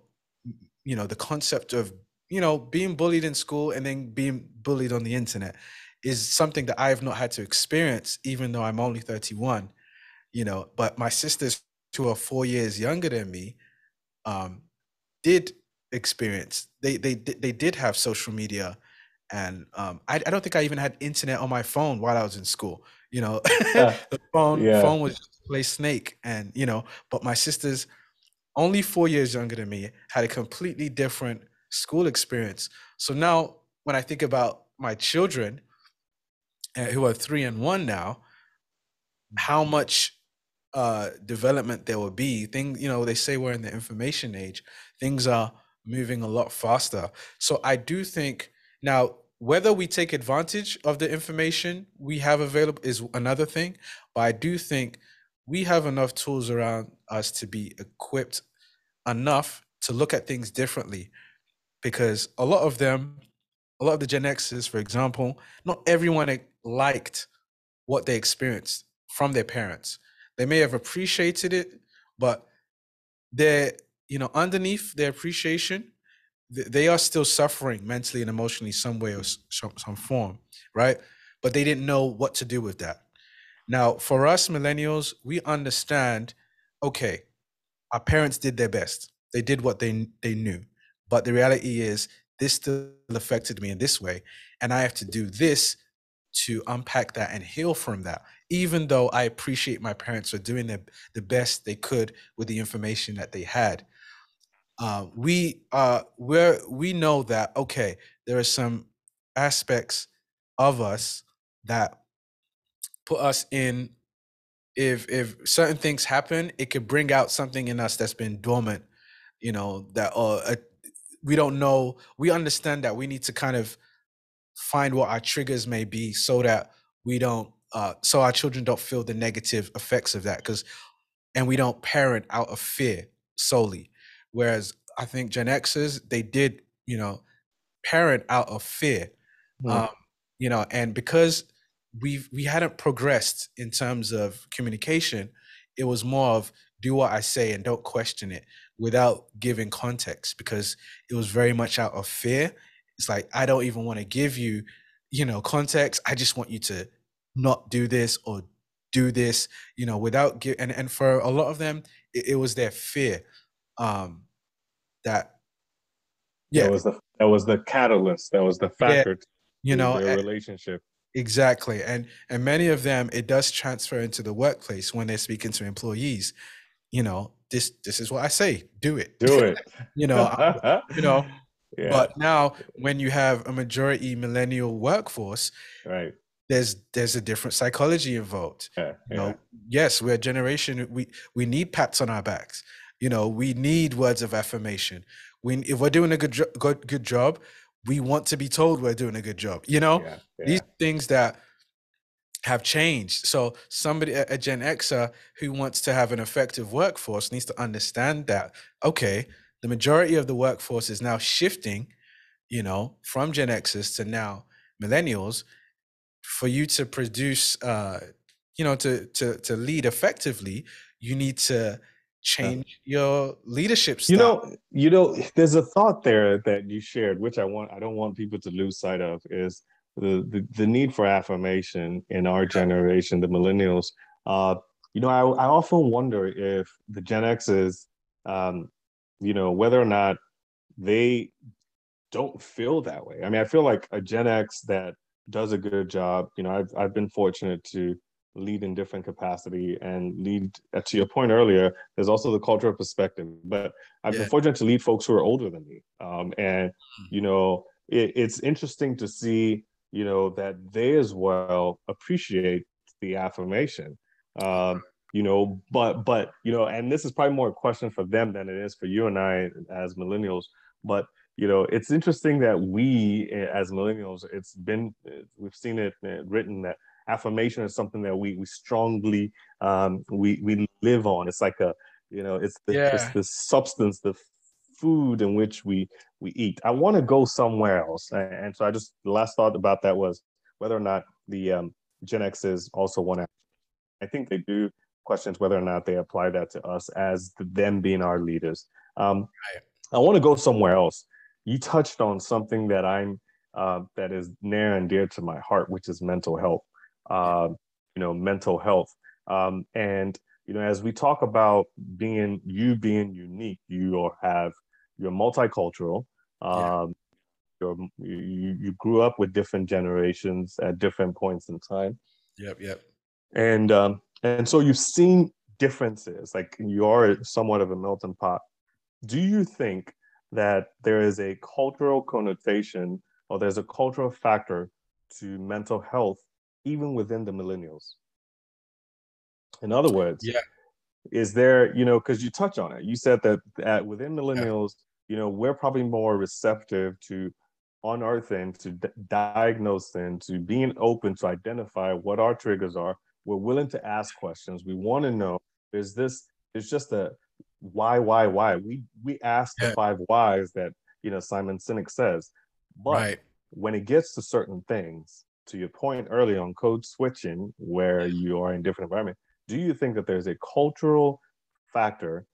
you know, the concept of, you know, being bullied in school and then being bullied on the internet is something that I have not had to experience, even though I'm only thirty-one, you know, but my sister's who are four years younger than me, um, did experience, they, they, they did have social media. And um, I, I don't think I even had internet on my phone while I was in school, you know, yeah. the phone, yeah. phone was just play Snake and, you know, but my sisters, only four years younger than me, had a completely different school experience. So now when I think about my children uh, who are three and one now, how much Uh, development there will be. Things, you know, they say we're in the information age. Things are moving a lot faster. So I do think now whether we take advantage of the information we have available is another thing. But I do think we have enough tools around us to be equipped enough to look at things differently, because a lot of them, a lot of the Gen Xs, for example, not everyone liked what they experienced from their parents. They may have appreciated it, but they're, you know, underneath their appreciation, they are still suffering mentally and emotionally some way or some form, right? But they didn't know what to do with that. Now, for us millennials, we understand, okay, our parents did their best. They did what they, they knew. But the reality is this still affected me in this way, and I have to do this to unpack that and heal from that, even though I appreciate my parents for doing the, the best they could with the information that they had. Uh, we, uh, we're, we know that, okay, there are some aspects of us that put us in, if if certain things happen, it could bring out something in us that's been dormant, you know, that uh, we don't know. We understand that we need to kind of find what our triggers may be so that we don't, uh, so our children don't feel the negative effects of that, because, and we don't parent out of fear solely. Whereas I think Gen Xers, they did, you know, parent out of fear, mm. um, you know, and because we've, we hadn't progressed in terms of communication, it was more of do what I say and don't question it without giving context, because it was very much out of fear. It's like, I don't even want to give you, you know, context. I just want you to not do this or do this, you know, without give. And, and for a lot of them, it, it was their fear um, that, yeah. That was the, that was the catalyst. That was the factor, yeah, you know, their relationship. Exactly. And, and many of them, it does transfer into the workplace when they're speaking to employees, you know, this, this is what I say, do it, do it, you know, I, you know, yeah. But now when you have a majority millennial workforce, right, there's, there's a different psychology involved. Yeah, you know, yeah. Yes, we're a generation, we, we need pats on our backs. You know, we need words of affirmation. We, if we're doing a good, good, good job, we want to be told we're doing a good job. You know, yeah, yeah. These things that have changed. So somebody, a Gen Xer who wants to have an effective workforce needs to understand that, okay, the majority of the workforce is now shifting, you know, from Gen Xers to now millennials. For you to produce, uh, you know, to, to, to lead effectively, you need to change your leadership style. You know, you know, there's a thought there that you shared, which I want, I don't want people to lose sight of, is the, the, the need for affirmation in our generation, the millennials. Uh, you know, I, I often wonder if the Gen X's, um, you know, whether or not they don't feel that way. I mean, I feel like a Gen X that does a good job, you know, I've, I've been fortunate to lead in different capacity and lead, to your point earlier, there's also the cultural perspective, but I've yeah. been fortunate to lead folks who are older than me. Um, and, you know, it, it's interesting to see, you know, that they as well appreciate the affirmation, um, you know, but, but, you know, and this is probably more a question for them than it is for you and I as millennials, but you know, it's interesting that we as millennials, it's been, we've seen it written that affirmation is something that we we strongly um, we we live on. It's like a, you know, it's the, yeah. it's the substance, the food in which we we eat. I want to go somewhere else, and, and so I just the last thought about that was whether or not the um, Gen X's also want to. I think they do. Questions whether or not they apply that to us as them being our leaders. Um, I want to go somewhere else. You touched on something that I'm uh, that is near and dear to my heart, which is mental health. Uh, you know, mental health. Um, and, you know, as we talk about being, you being unique, you or have, you're multicultural, um, yeah. you're, you, you grew up with different generations at different points in time. Yep, yep. And, um, and so you've seen differences, like you are somewhat of a melting pot. Do you think that there is a cultural connotation or there's a cultural factor to mental health even within the millennials? In other words, yeah. is there, you know, because you touch on it, you said that at, within millennials, yeah. you know, we're probably more receptive to unearthing, to d- diagnosing, to being open, to identify what our triggers are. We're willing to ask questions. We want to know, is this, it's just a why, why, why? We, we ask yeah. the five whys that, you know, Simon Sinek says, but right. when it gets to certain things, to your point earlier on code switching, where you are in different environment, do you think that there's a cultural factor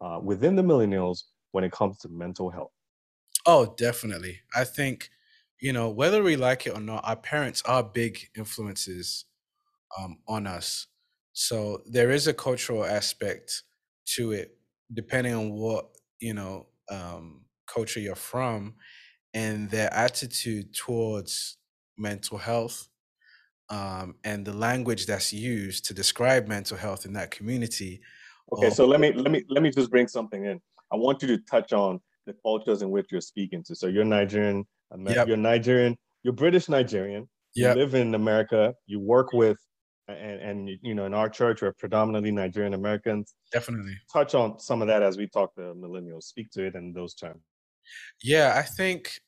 uh, within the millennials when it comes to mental health? Oh, definitely. I think, you know, whether we like it or not, our parents are big influences um, on us. So there is a cultural aspect to it, depending on what, you know, um, culture you're from and their attitude towards mental health um, and the language that's used to describe mental health in that community. Okay, or- so let me let me let me just bring something in. I want you to touch on the cultures in which you're speaking to. So you're Nigerian, yep. you're Nigerian, you're British Nigerian, You yep. live in America, you work with, and, and, you know, in our church, we're predominantly Nigerian Americans. Definitely. Touch on some of that as we talk to millennials. Speak to it in those terms. Yeah, I think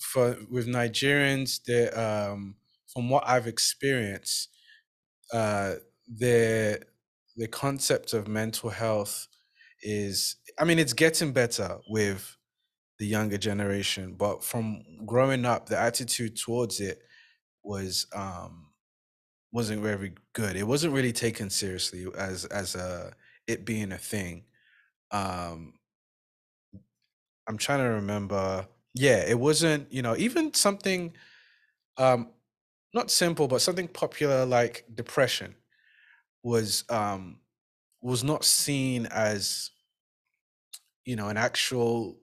for with Nigerians, that um, from what I've experienced, uh, the the concept of mental health is, I mean, it's getting better with the younger generation, but from growing up, the attitude towards it was um, wasn't very good. It wasn't really taken seriously as as a it being a thing. Um, I'm trying to remember. Yeah, it wasn't, you know, even something um, not simple, but something popular like depression was um, was not seen as, you know, an actual,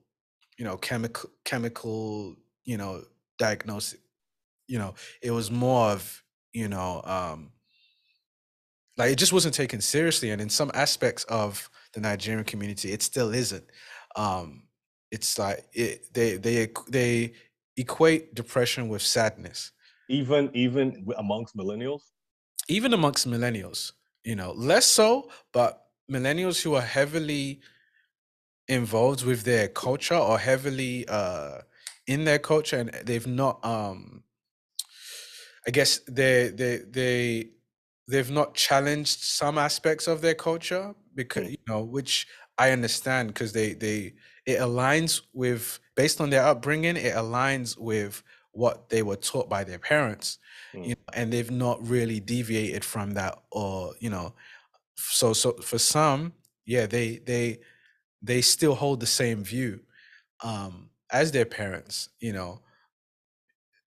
you know, chemical, chemical, you know, diagnosis. You know, it was more of, you know, um, like it just wasn't taken seriously. And in some aspects of the Nigerian community, it still isn't. Um, it's like it, they they they equate depression with sadness. Even even amongst millennials? Even amongst millennials, you know, less so, but millennials who are heavily involved with their culture or heavily uh, in their culture, and they've not, um, I guess they they they they've not challenged some aspects of their culture, because, you know, which I understand, because they they it aligns with, based on their upbringing, it aligns with what they were taught by their parents, mm. you know, and they've not really deviated from that, or, you know, so so for some, yeah, they they they still hold the same view um, as their parents, you know,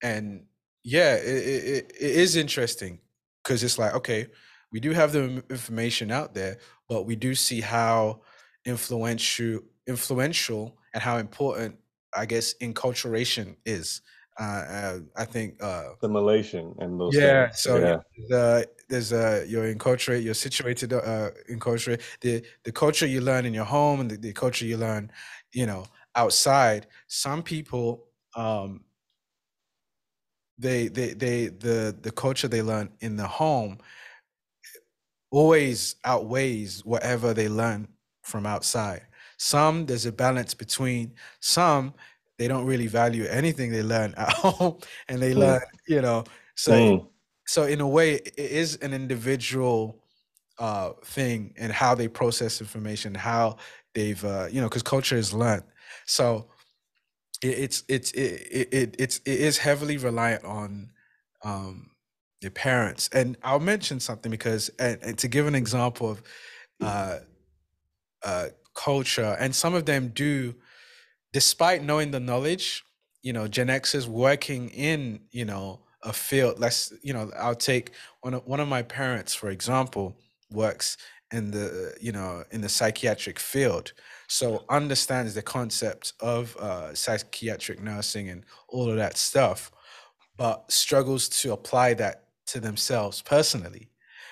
and yeah, it it, it is interesting, because it's like, okay, we do have the information out there, but we do see how influential influential and how important, I guess, enculturation is. Uh, I think uh, assimilation and those yeah, things. So yeah, so uh, there's a uh, you're enculturated, you're situated, uh, enculturated. The the culture you learn in your home and the, the culture you learn, you know, outside. Some people, um, they they they the the culture they learn in the home always outweighs whatever they learn from outside. Some, there's a balance between some. They don't really value anything they learn at home, and they mm. learn, you know, so, mm. so in a way it is an individual uh, thing, and in how they process information, how they've, uh, you know, cause culture is learned. So it, it's, it's, it, it, it, it's, it is heavily reliant on um, your parents. And I'll mention something because, and, and to give an example of uh, uh, culture, and some of them do, despite knowing the knowledge, you know, Gen X is working in, you know, a field. Let's, you know, I'll take one of, one of my parents, for example, works in the, you know, in the psychiatric field. So understands the concept of uh, psychiatric nursing and all of that stuff, but struggles to apply that to themselves personally.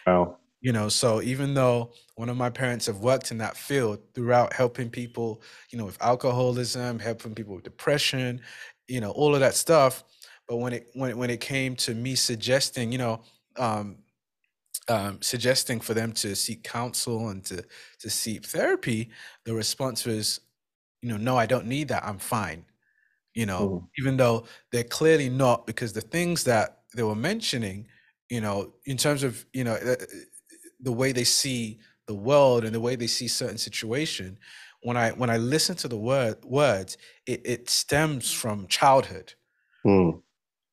Oh. You know, so even though one of my parents have worked in that field throughout, helping people, you know, with alcoholism, helping people with depression, you know, all of that stuff. But when it when it, when it came to me suggesting, you know, um, um, suggesting for them to seek counsel and to to seek therapy, the response was, you know, no, I don't need that. I'm fine. You know, mm. even though they're clearly not, because the things that they were mentioning, you know, in terms of, you know, Uh, the way they see the world and the way they see certain situation, when I when I listen to the word words, it, it stems from childhood, mm.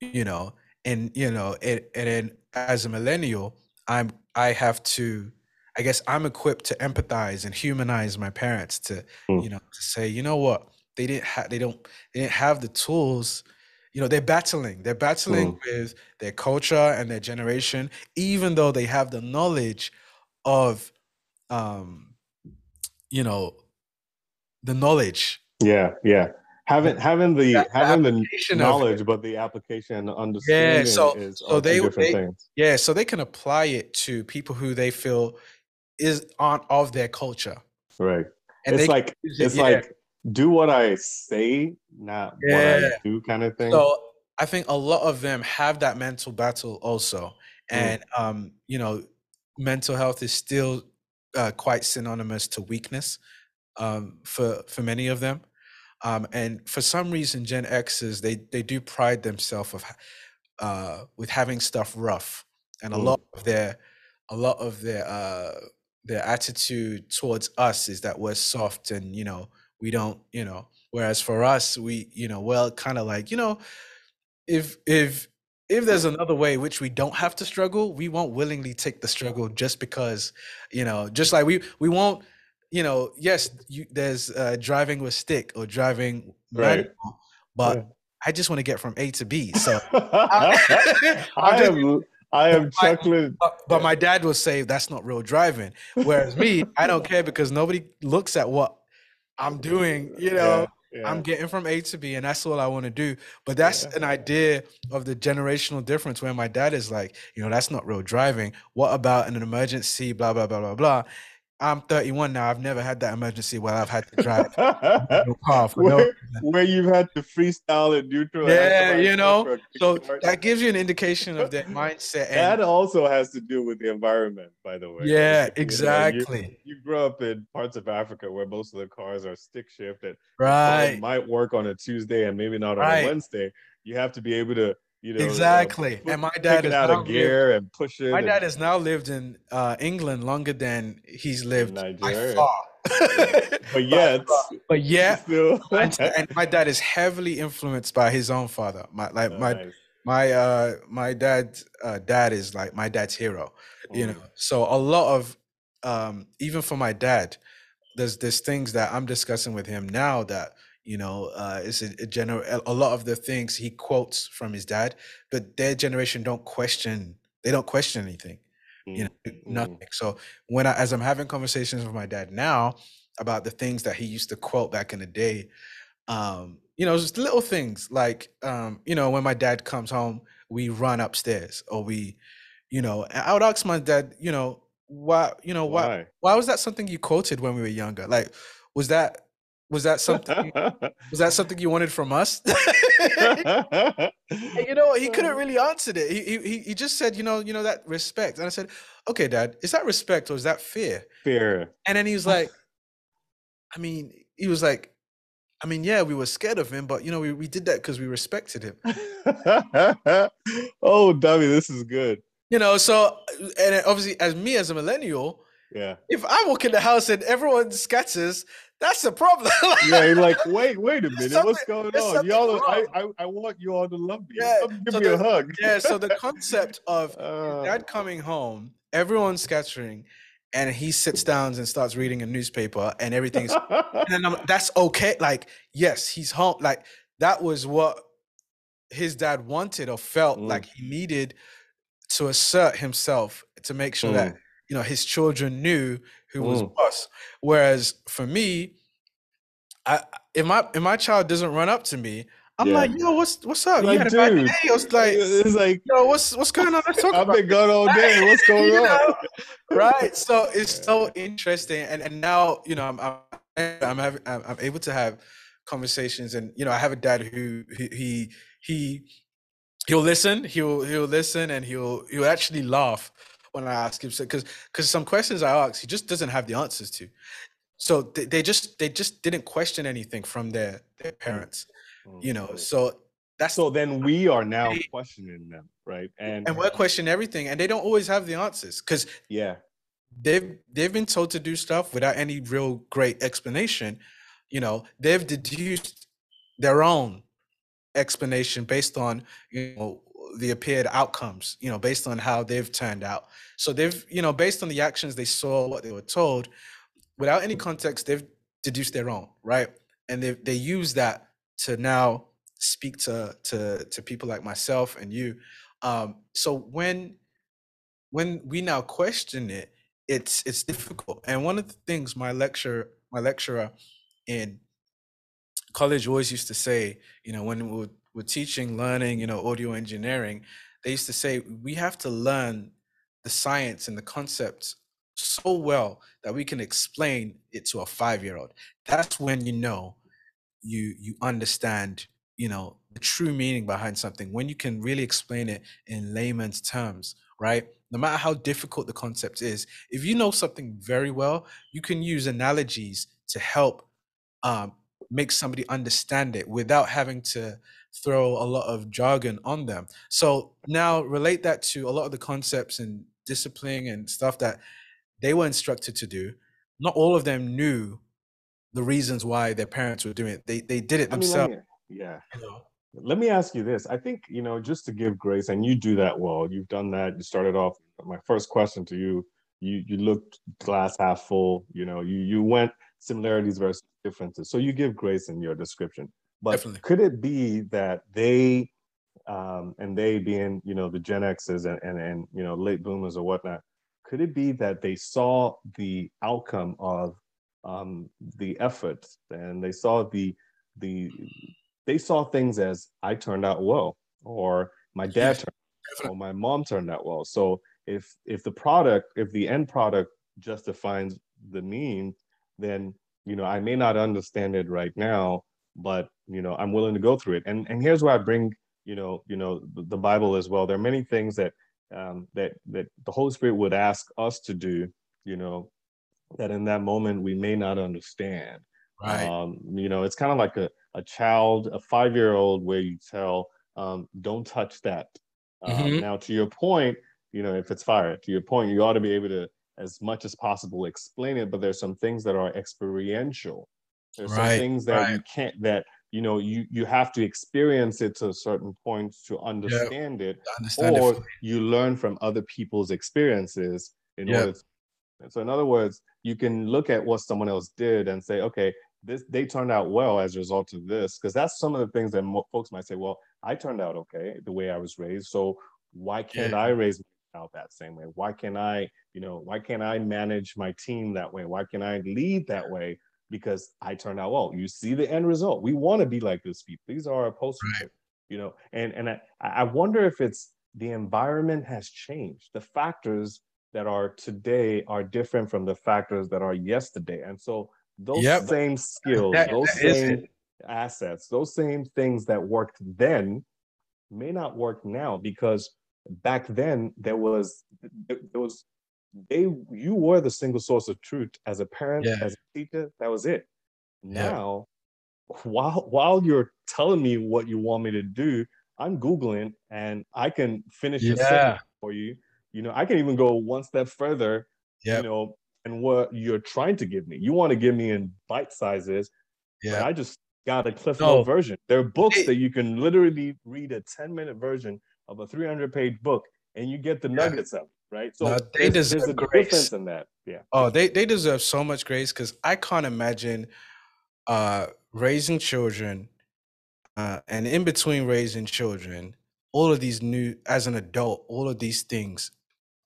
you know, and you know, it, and then as a millennial, I'm I have to, I guess I'm equipped to empathize and humanize my parents to, mm. you know, to say, you know what, they didn't have, they don't, they didn't have the tools. You know, they're battling. They're battling mm. with their culture and their generation, even though they have the knowledge of, um, you know, the knowledge. Yeah, yeah. Having having the that, having the knowledge, but the application and the understanding. Yeah, so is so they, different they things. Yeah, so they can apply it to people who they feel is aren't of their culture. Right. And it's they, like it's yeah. like. do what I say, not yeah. what I do kind of thing. So I think a lot of them have that mental battle also. And, mm. um, you know, mental health is still uh, quite synonymous to weakness um, for, for many of them. Um, and for some reason, Gen Xers, they, they do pride themselves of, uh, with having stuff rough. And a mm. lot of their, a lot of their, uh, their attitude towards us is that we're soft and, you know, we don't, you know, whereas for us, we, you know, well, kind of like, you know, if, if, if there's another way which we don't have to struggle, we won't willingly take the struggle just because, you know, just like we, we won't, you know, yes, you, there's uh, driving with stick or driving right, manual, but yeah. I just want to get from A to B. So I, I just, am, I am but chuckling. My, but my dad will say that's not real driving. Whereas me, I don't care because nobody looks at what I'm doing, you know. Yeah. Yeah. I'm getting from A to B and that's all I want to do. But that's yeah. an idea of the generational difference where my dad is like, you know, that's not real driving. What about in an emergency, blah, blah, blah, blah, blah. I'm thirty-one now. I've never had that emergency where I've had to drive no car for where, no where you've had to freestyle and neutral. Yeah, you know, so that gives you an indication of that mindset. And that also has to do with the environment, by the way. Yeah, you exactly. Know, you, you grew up in parts of Africa where most of the cars are stick shifted. Right. It might work on a Tuesday and maybe not on right. a Wednesday. You have to be able to, you know, exactly. Uh, put, and my dad is out of gear lived, and push it. My and, dad has now lived in uh, England longer than he's lived in Nigeria. By far. But yet, but yet, still. And my dad is heavily influenced by his own father. My like nice. my my uh, my dad's uh, dad is like my dad's hero. Mm. You know, so a lot of um, even for my dad, there's there's things that I'm discussing with him now that. You know, uh, it's a, a general. A lot of the things he quotes from his dad, but their generation don't question. They don't question anything, mm-hmm. you know, nothing. Mm-hmm. So when I, as I'm having conversations with my dad now about the things that he used to quote back in the day, um, you know, just little things like, um, you know, when my dad comes home, we run upstairs, or we, you know, I would ask my dad, you know, why, you know, why, why, why was that something you quoted when we were younger? Like, was that Was that something? was that something you wanted from us? You know, he couldn't really answer it. He he he just said, you know, you know that respect. And I said, okay, Dad, is that respect or is that fear? Fear. And then he was like, I mean, he was like, I mean, yeah, we were scared of him, but you know, we we did that because we respected him. Oh, Dami, this is good. You know, so and obviously, as me as a millennial, yeah, if I walk in the house and everyone scatters. That's the problem. Yeah, you're like, wait, wait a minute, what's going on? Y'all, I, I, I want you all to love me. Yeah, Come give so me the, a hug. Yeah, so the concept of uh, dad coming home, everyone scattering, and he sits down and starts reading a newspaper, and everything's, and then I'm, that's okay. Like, yes, he's home. Like, that was what his dad wanted or felt mm. like he needed to assert himself to make sure mm. that, you know, his children knew who was mm. boss. Whereas for me, I if my if my child doesn't run up to me, I'm yeah. like, yo, what's what's up? Like, you had a bad day? I was like, it's like, yo, what's what's going on? Let's talk I've about been gone all day. What's going on? Know? Right. So it's yeah. so interesting, and and now you know I'm I'm I'm, having, I'm able to have conversations, and you know I have a dad who he he, he he'll listen, he'll he'll listen, and he'll he'll actually laugh. When I ask him, because because some questions I ask, he just doesn't have the answers to. So they, they just they just didn't question anything from their their parents, mm-hmm. you know. So that's so then we are now they, questioning them, right? And and we're questioning everything, and they don't always have the answers because yeah, they've they've been told to do stuff without any real great explanation. You know, they've deduced their own explanation based on you know. the appeared outcomes, you know, based on how they've turned out. So they've, you know, based on the actions they saw, what they were told, without any context, they've deduced their own, right? And they they use that to now speak to to to people like myself and you. Um, so when when we now question it, it's it's difficult. And one of the things my lecture my lecturer in college always used to say, you know, when we were We're teaching, learning, you know, audio engineering, they used to say, we have to learn the science and the concepts so well that we can explain it to a five-year-old. That's when you know you you understand you know, the true meaning behind something, when you can really explain it in layman's terms, right? No matter how difficult the concept is, if you know something very well, you can use analogies to help um, make somebody understand it without having to throw a lot of jargon on them. So now relate that to a lot of the concepts and disciplining and stuff that they were instructed to do. Not all of them knew the reasons why their parents were doing it. They, they did it themselves. I mean, yeah. You know? Let me ask you this. I think, you know, just to give grace, and you do that well, you've done that. You started off, my first question to you, you, you looked glass half full, you know, you, you went similarities versus differences. So you give grace in your description. But definitely, could it be that they, um, and they being, you know, the Gen X's and, and, and, you know, late boomers or whatnot, could it be that they saw the outcome of um, the effort, and they saw the, the, they saw things as, I turned out well, or my dad turned out well, or my mom turned out well. So if, if the product, if the end product just defines the mean, then, you know, I may not understand it right now, but, you know, I'm willing to go through it. And, and here's where I bring, you know, you know, the, the Bible as well. There are many things that, um, that, that the Holy Spirit would ask us to do, you know, that in that moment we may not understand. Right. Um, you know, it's kind of like a, a child, a five-year-old, where you tell, um, don't touch that. Um, mm-hmm. Now, to your point, you know, if it's fire, to your point, you ought to be able to, as much as possible, explain it. But there's some things that are experiential. There's right, some things that right. you can't, that, you know, you, you have to experience it to a certain point to understand yep. it, to understand or it. You learn from other people's experiences in yep. order to. So in other words, you can look at what someone else did and say, okay, this, they turned out well as a result of this, because that's some of the things that mo- folks might say, well, I turned out okay the way I was raised, so why can't yeah. I raise myself that same way? Why can't I, you know, why can't I manage my team that way? Why can't I lead that way? Because I turned out well. You see the end result. We want to be like this people. These are our posters, right. you know, and, and I, I wonder if it's the environment has changed. The factors that are today are different from the factors that are yesterday. And so those yep. same skills, that, those that same assets, those same things that worked then may not work now, because back then there was, there was they, you were the single source of truth as a parent, yeah. as a teacher, that was it. Now, yeah. while, while you're telling me what you want me to do, I'm Googling and I can finish yeah. the sentence for you. You know, I can even go one step further, yep. you know, and what you're trying to give me. You want to give me in bite sizes. Yeah. I just got a Cliff Note no. version. There are books it, that you can literally read a ten minute version of a three hundred page book and you get the yeah. nuggets of it, right? So no, they there's, deserve there's a grace. Difference in that. Yeah. Oh, they, they deserve so much grace, because I can't imagine uh, raising children uh, and in between raising children, all of these new, as an adult, all of these things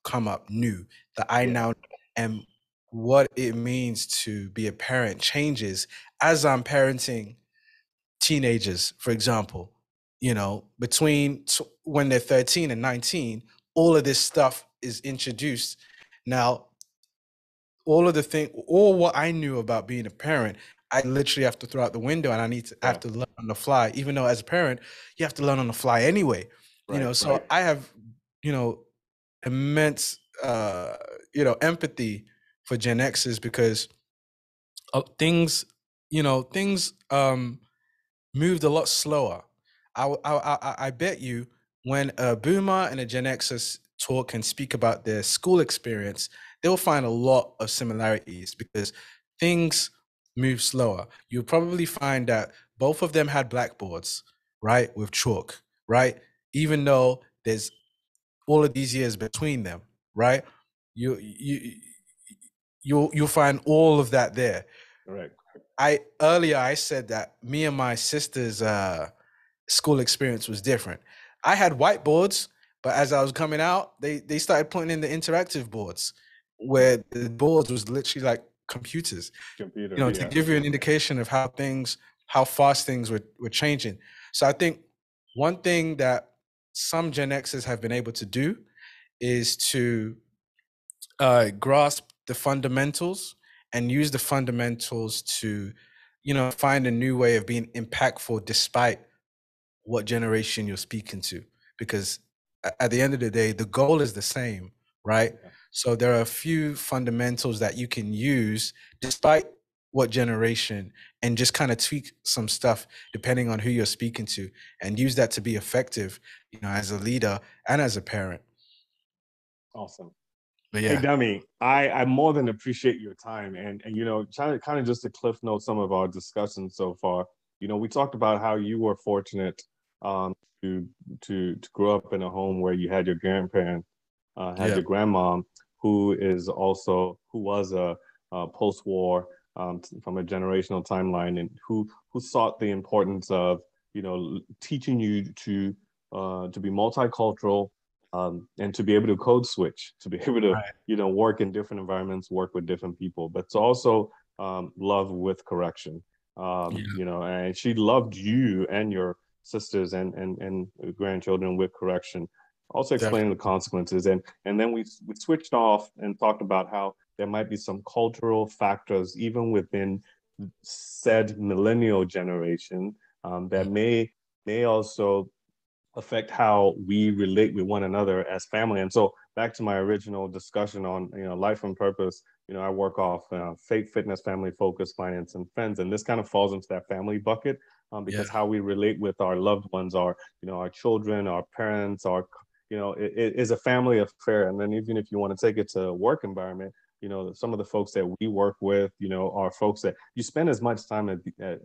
come up new that I now am. What it means to be a parent changes as I'm parenting teenagers, for example, you know, between t- when they're thirteen and nineteen, all of this stuff is introduced. Now, all of the thing, all what I knew about being a parent, I literally have to throw out the window, and I need to I have to learn on the fly, even though as a parent, you have to learn on the fly anyway, right, you know, so right. I have, you know, immense, uh, you know, empathy for Gen X's, because things, you know, things um, moved a lot slower. I, I, I, I bet you when a boomer and a Gen X's talk and speak about their school experience, they'll find a lot of similarities, because things move slower. You'll probably find that both of them had blackboards, right, with chalk, right? Even though there's all of these years between them, right? You you you'll you'll find all of that there. Correct. I earlier I said that me and my sister's uh, school experience was different. I had whiteboards, but as I was coming out, they they started putting in the interactive boards, where the boards was literally like computers. Computer, you know, yeah. to give you an indication of how things, how fast things were were changing. So I think one thing that some Gen Xers have been able to do is to uh, grasp the fundamentals and use the fundamentals to, you know, find a new way of being impactful despite what generation you're speaking to, because at the end of the day, the goal is the same, right? Yeah. So there are a few fundamentals that you can use despite what generation, and just kind of tweak some stuff depending on who you're speaking to, and use that to be effective, you know, as a leader and as a parent. Awesome. But yeah. Hey, Demi, I, I more than appreciate your time. And, and you know, trying to kind of just to cliff note some of our discussion so far, you know, we talked about how you were fortunate um, to, to, to grow up in a home where you had your grandparent, uh, had yeah. your grandmom, who is also, who was a, a post-war um, from a generational timeline, and who, who sought the importance of, you know, teaching you to, uh, to be multicultural, Um, and to be able to code switch, to be able to, right. you know, work in different environments, work with different people, but to also um, love with correction, um, yeah. you know, and she loved you and your sisters and and, and grandchildren with correction. Also explaining the consequences. And and then we, we switched off and talked about how there might be some cultural factors, even within said millennial generation, um, that may may also affect how we relate with one another as family. And so back to my original discussion on, you know, life and purpose, you know, I work off uh, faith, fitness, family focus, finance, and friends. And this kind of falls into that family bucket um, because yeah. how we relate with our loved ones, our, you know, our children, our parents, our, you know, it, it is a family affair. And then even if you want to take it to work environment, you know, some of the folks that we work with, you know, are folks that you spend as much time at, at,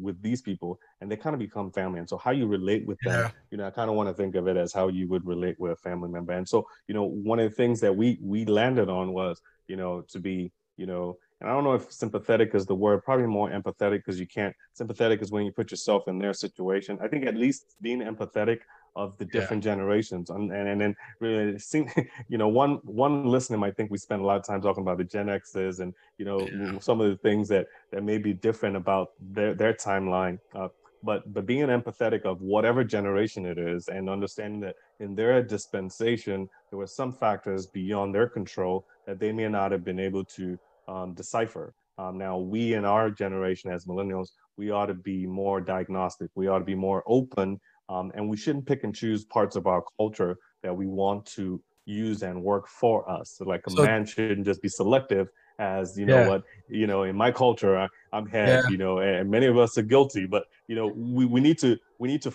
with these people, and they kind of become family. And so how you relate with them, yeah. you know, I kind of want to think of it as how you would relate with a family member. And so, you know, one of the things that we we landed on was, you know, to be, you know, and I don't know if sympathetic is the word, probably more empathetic, because you can't, sympathetic is when you put yourself in their situation. I think at least being empathetic of the different yeah. generations. And then and, and really, seeing, you know, one one listener might think we spend a lot of time talking about the Gen X's and, you know, yeah. some of the things that, that may be different about their, their timeline. Uh, but but being empathetic of whatever generation it is, and understanding that in their dispensation, there were some factors beyond their control that they may not have been able to um, decipher. Um, now, we in our generation as millennials, we ought to be more diagnostic. We ought to be more open. Um, and we shouldn't pick and choose parts of our culture that we want to use and work for us. So like a so, man shouldn't just be selective as, you know yeah. what, you know, in my culture, I, I'm head, yeah. you know, and many of us are guilty, but, you know, we, we need to, we need to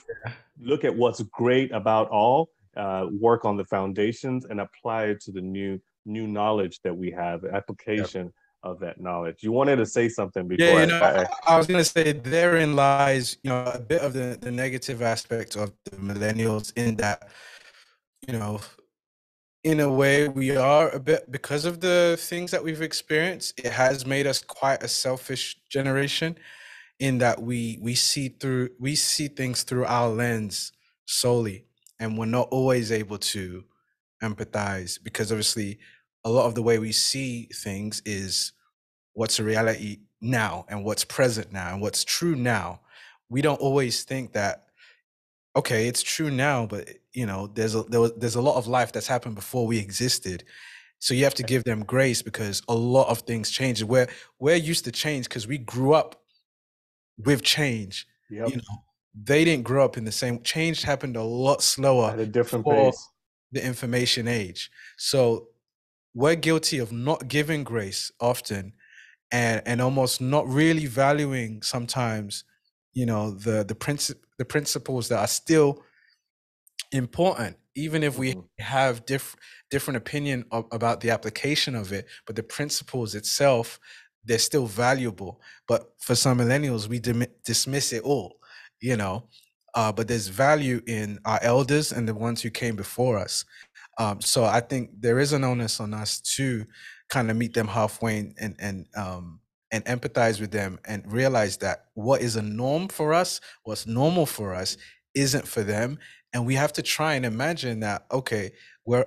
look at what's great about all, uh, work on the foundations and apply it to the new, new knowledge that we have, application yeah. of that knowledge. You wanted to say something before. Yeah, you know, I, I, I was going to say therein lies, you know, a bit of the, the negative aspect of the millennials, in that, you know, in a way we are a bit, because of the things that we've experienced, it has made us quite a selfish generation, in that we, we see through, we see things through our lens solely, and we're not always able to empathize, because obviously a lot of the way we see things is what's a reality now, and what's present now, and what's true now. We don't always think that, okay, it's true now, but you know, there's a, there was, there's a lot of life that's happened before we existed. So you have to give them grace, because a lot of things change. We're, we're used to change because we grew up with change. Yep. You know, they didn't grow up in the same, change happened a lot slower at a different pace, the information age. So we're guilty of not giving grace often, and, and almost not really valuing sometimes, you know, the, the, princi the principles that are still important, even if we have diff different opinion of, about the application of it, but the principles itself, they're still valuable. But for some millennials, we dismiss it all, you know, uh, but there's value in our elders and the ones who came before us. Um, so I think there is an onus on us to kind of meet them halfway, and and um, and empathize with them, and realize that what is a norm for us, what's normal for us, isn't for them, and we have to try and imagine that, okay, we're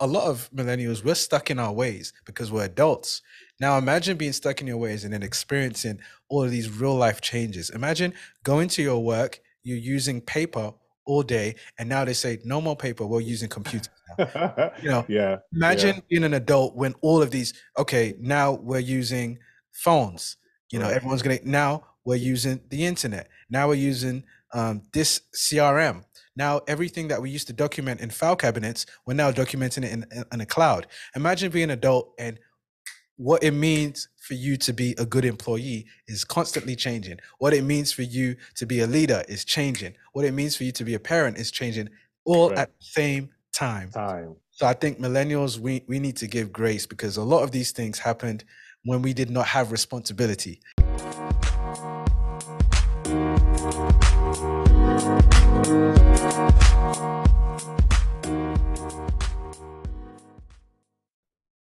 a lot of millennials, we're stuck in our ways because we're adults. Now imagine being stuck in your ways and then experiencing all of these real life changes. Imagine going to your work, you're using paper all day, and now they say no more paper, we're using computers now. You know, yeah, imagine yeah. being an adult when all of these, okay, now we're using phones, you know, right. everyone's gonna, now we're using the internet, now we're using um, this C R M. Now, everything that we used to document in file cabinets, we're now documenting it in, in, in a cloud. Imagine being an adult, and what it means for you to be a good employee is constantly changing. What it means for you to be a leader is changing. What it means for you to be a parent is changing, all right. at the same time. time. So I think millennials, we, we need to give grace, because a lot of these things happened when we did not have responsibility.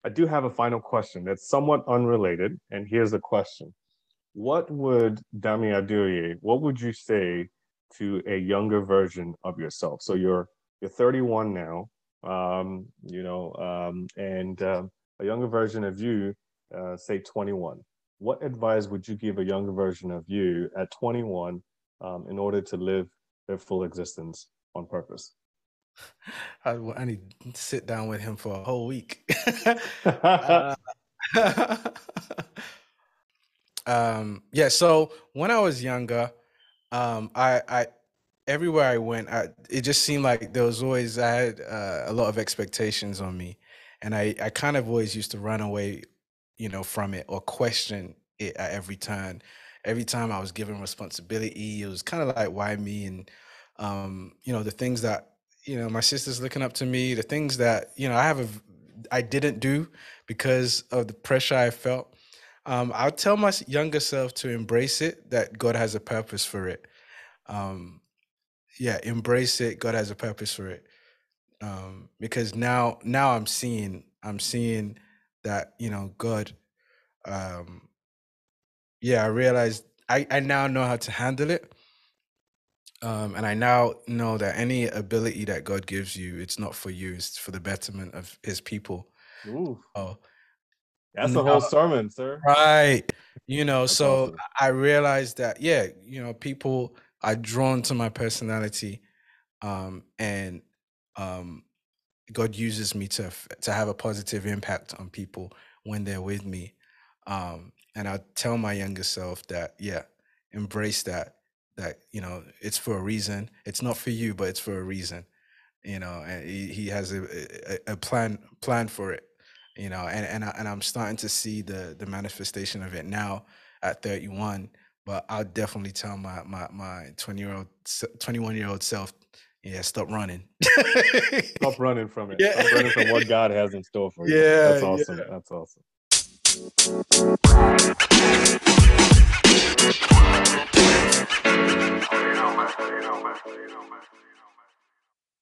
I do have a final question that's somewhat unrelated, and here's the question. What would, Demi Adeoye, what would you say to a younger version of yourself? So you're you're thirty-one now, um, you know, um, and uh, a younger version of you, uh, say twenty-one. What advice would you give a younger version of you at twenty-one um, in order to live their full existence on purpose? I, I need to sit down with him for a whole week. uh, um, yeah, so when I was younger, um, I, I everywhere I went, I, it just seemed like there was always, I had uh, a lot of expectations on me. And I, I kind of always used to run away, you know, from it, or question it at every turn. Every time I was given responsibility, it was kind of like, why me? And, um, you know, the things that, you know, my sister's looking up to me, the things that, you know, I have, a, I didn't do because of the pressure I felt. Um, I'll tell my younger self to embrace it, that God has a purpose for it. Um, yeah, embrace it. God has a purpose for it. Um, because now, now I'm seeing, I'm seeing that, you know, God, um, yeah, I realized I, I now know how to handle it. Um, and I now know that any ability that God gives you, it's not for you, it's for the betterment of his people. Ooh. So, that's a whole sermon, sir. Right. You know, that's so awesome. I realized that, yeah, you know, people are drawn to my personality, um, and um, God uses me to, to have a positive impact on people when they're with me. Um, and I'll tell my younger self that, yeah, embrace that. That, you know, it's for a reason. It's not for you, but it's for a reason, you know, and he, he has a, a, a plan plan for it, you know, and, and, I, and I'm starting to see the, the manifestation of it now at thirty-one, but I'll definitely tell my, my, my twenty year old, twenty-one year old self, yeah, stop running. Stop running from it. Yeah. Stop running from what God has in store for you. Yeah, that's awesome. Yeah. That's awesome. You know, man. You know, man. You know, man.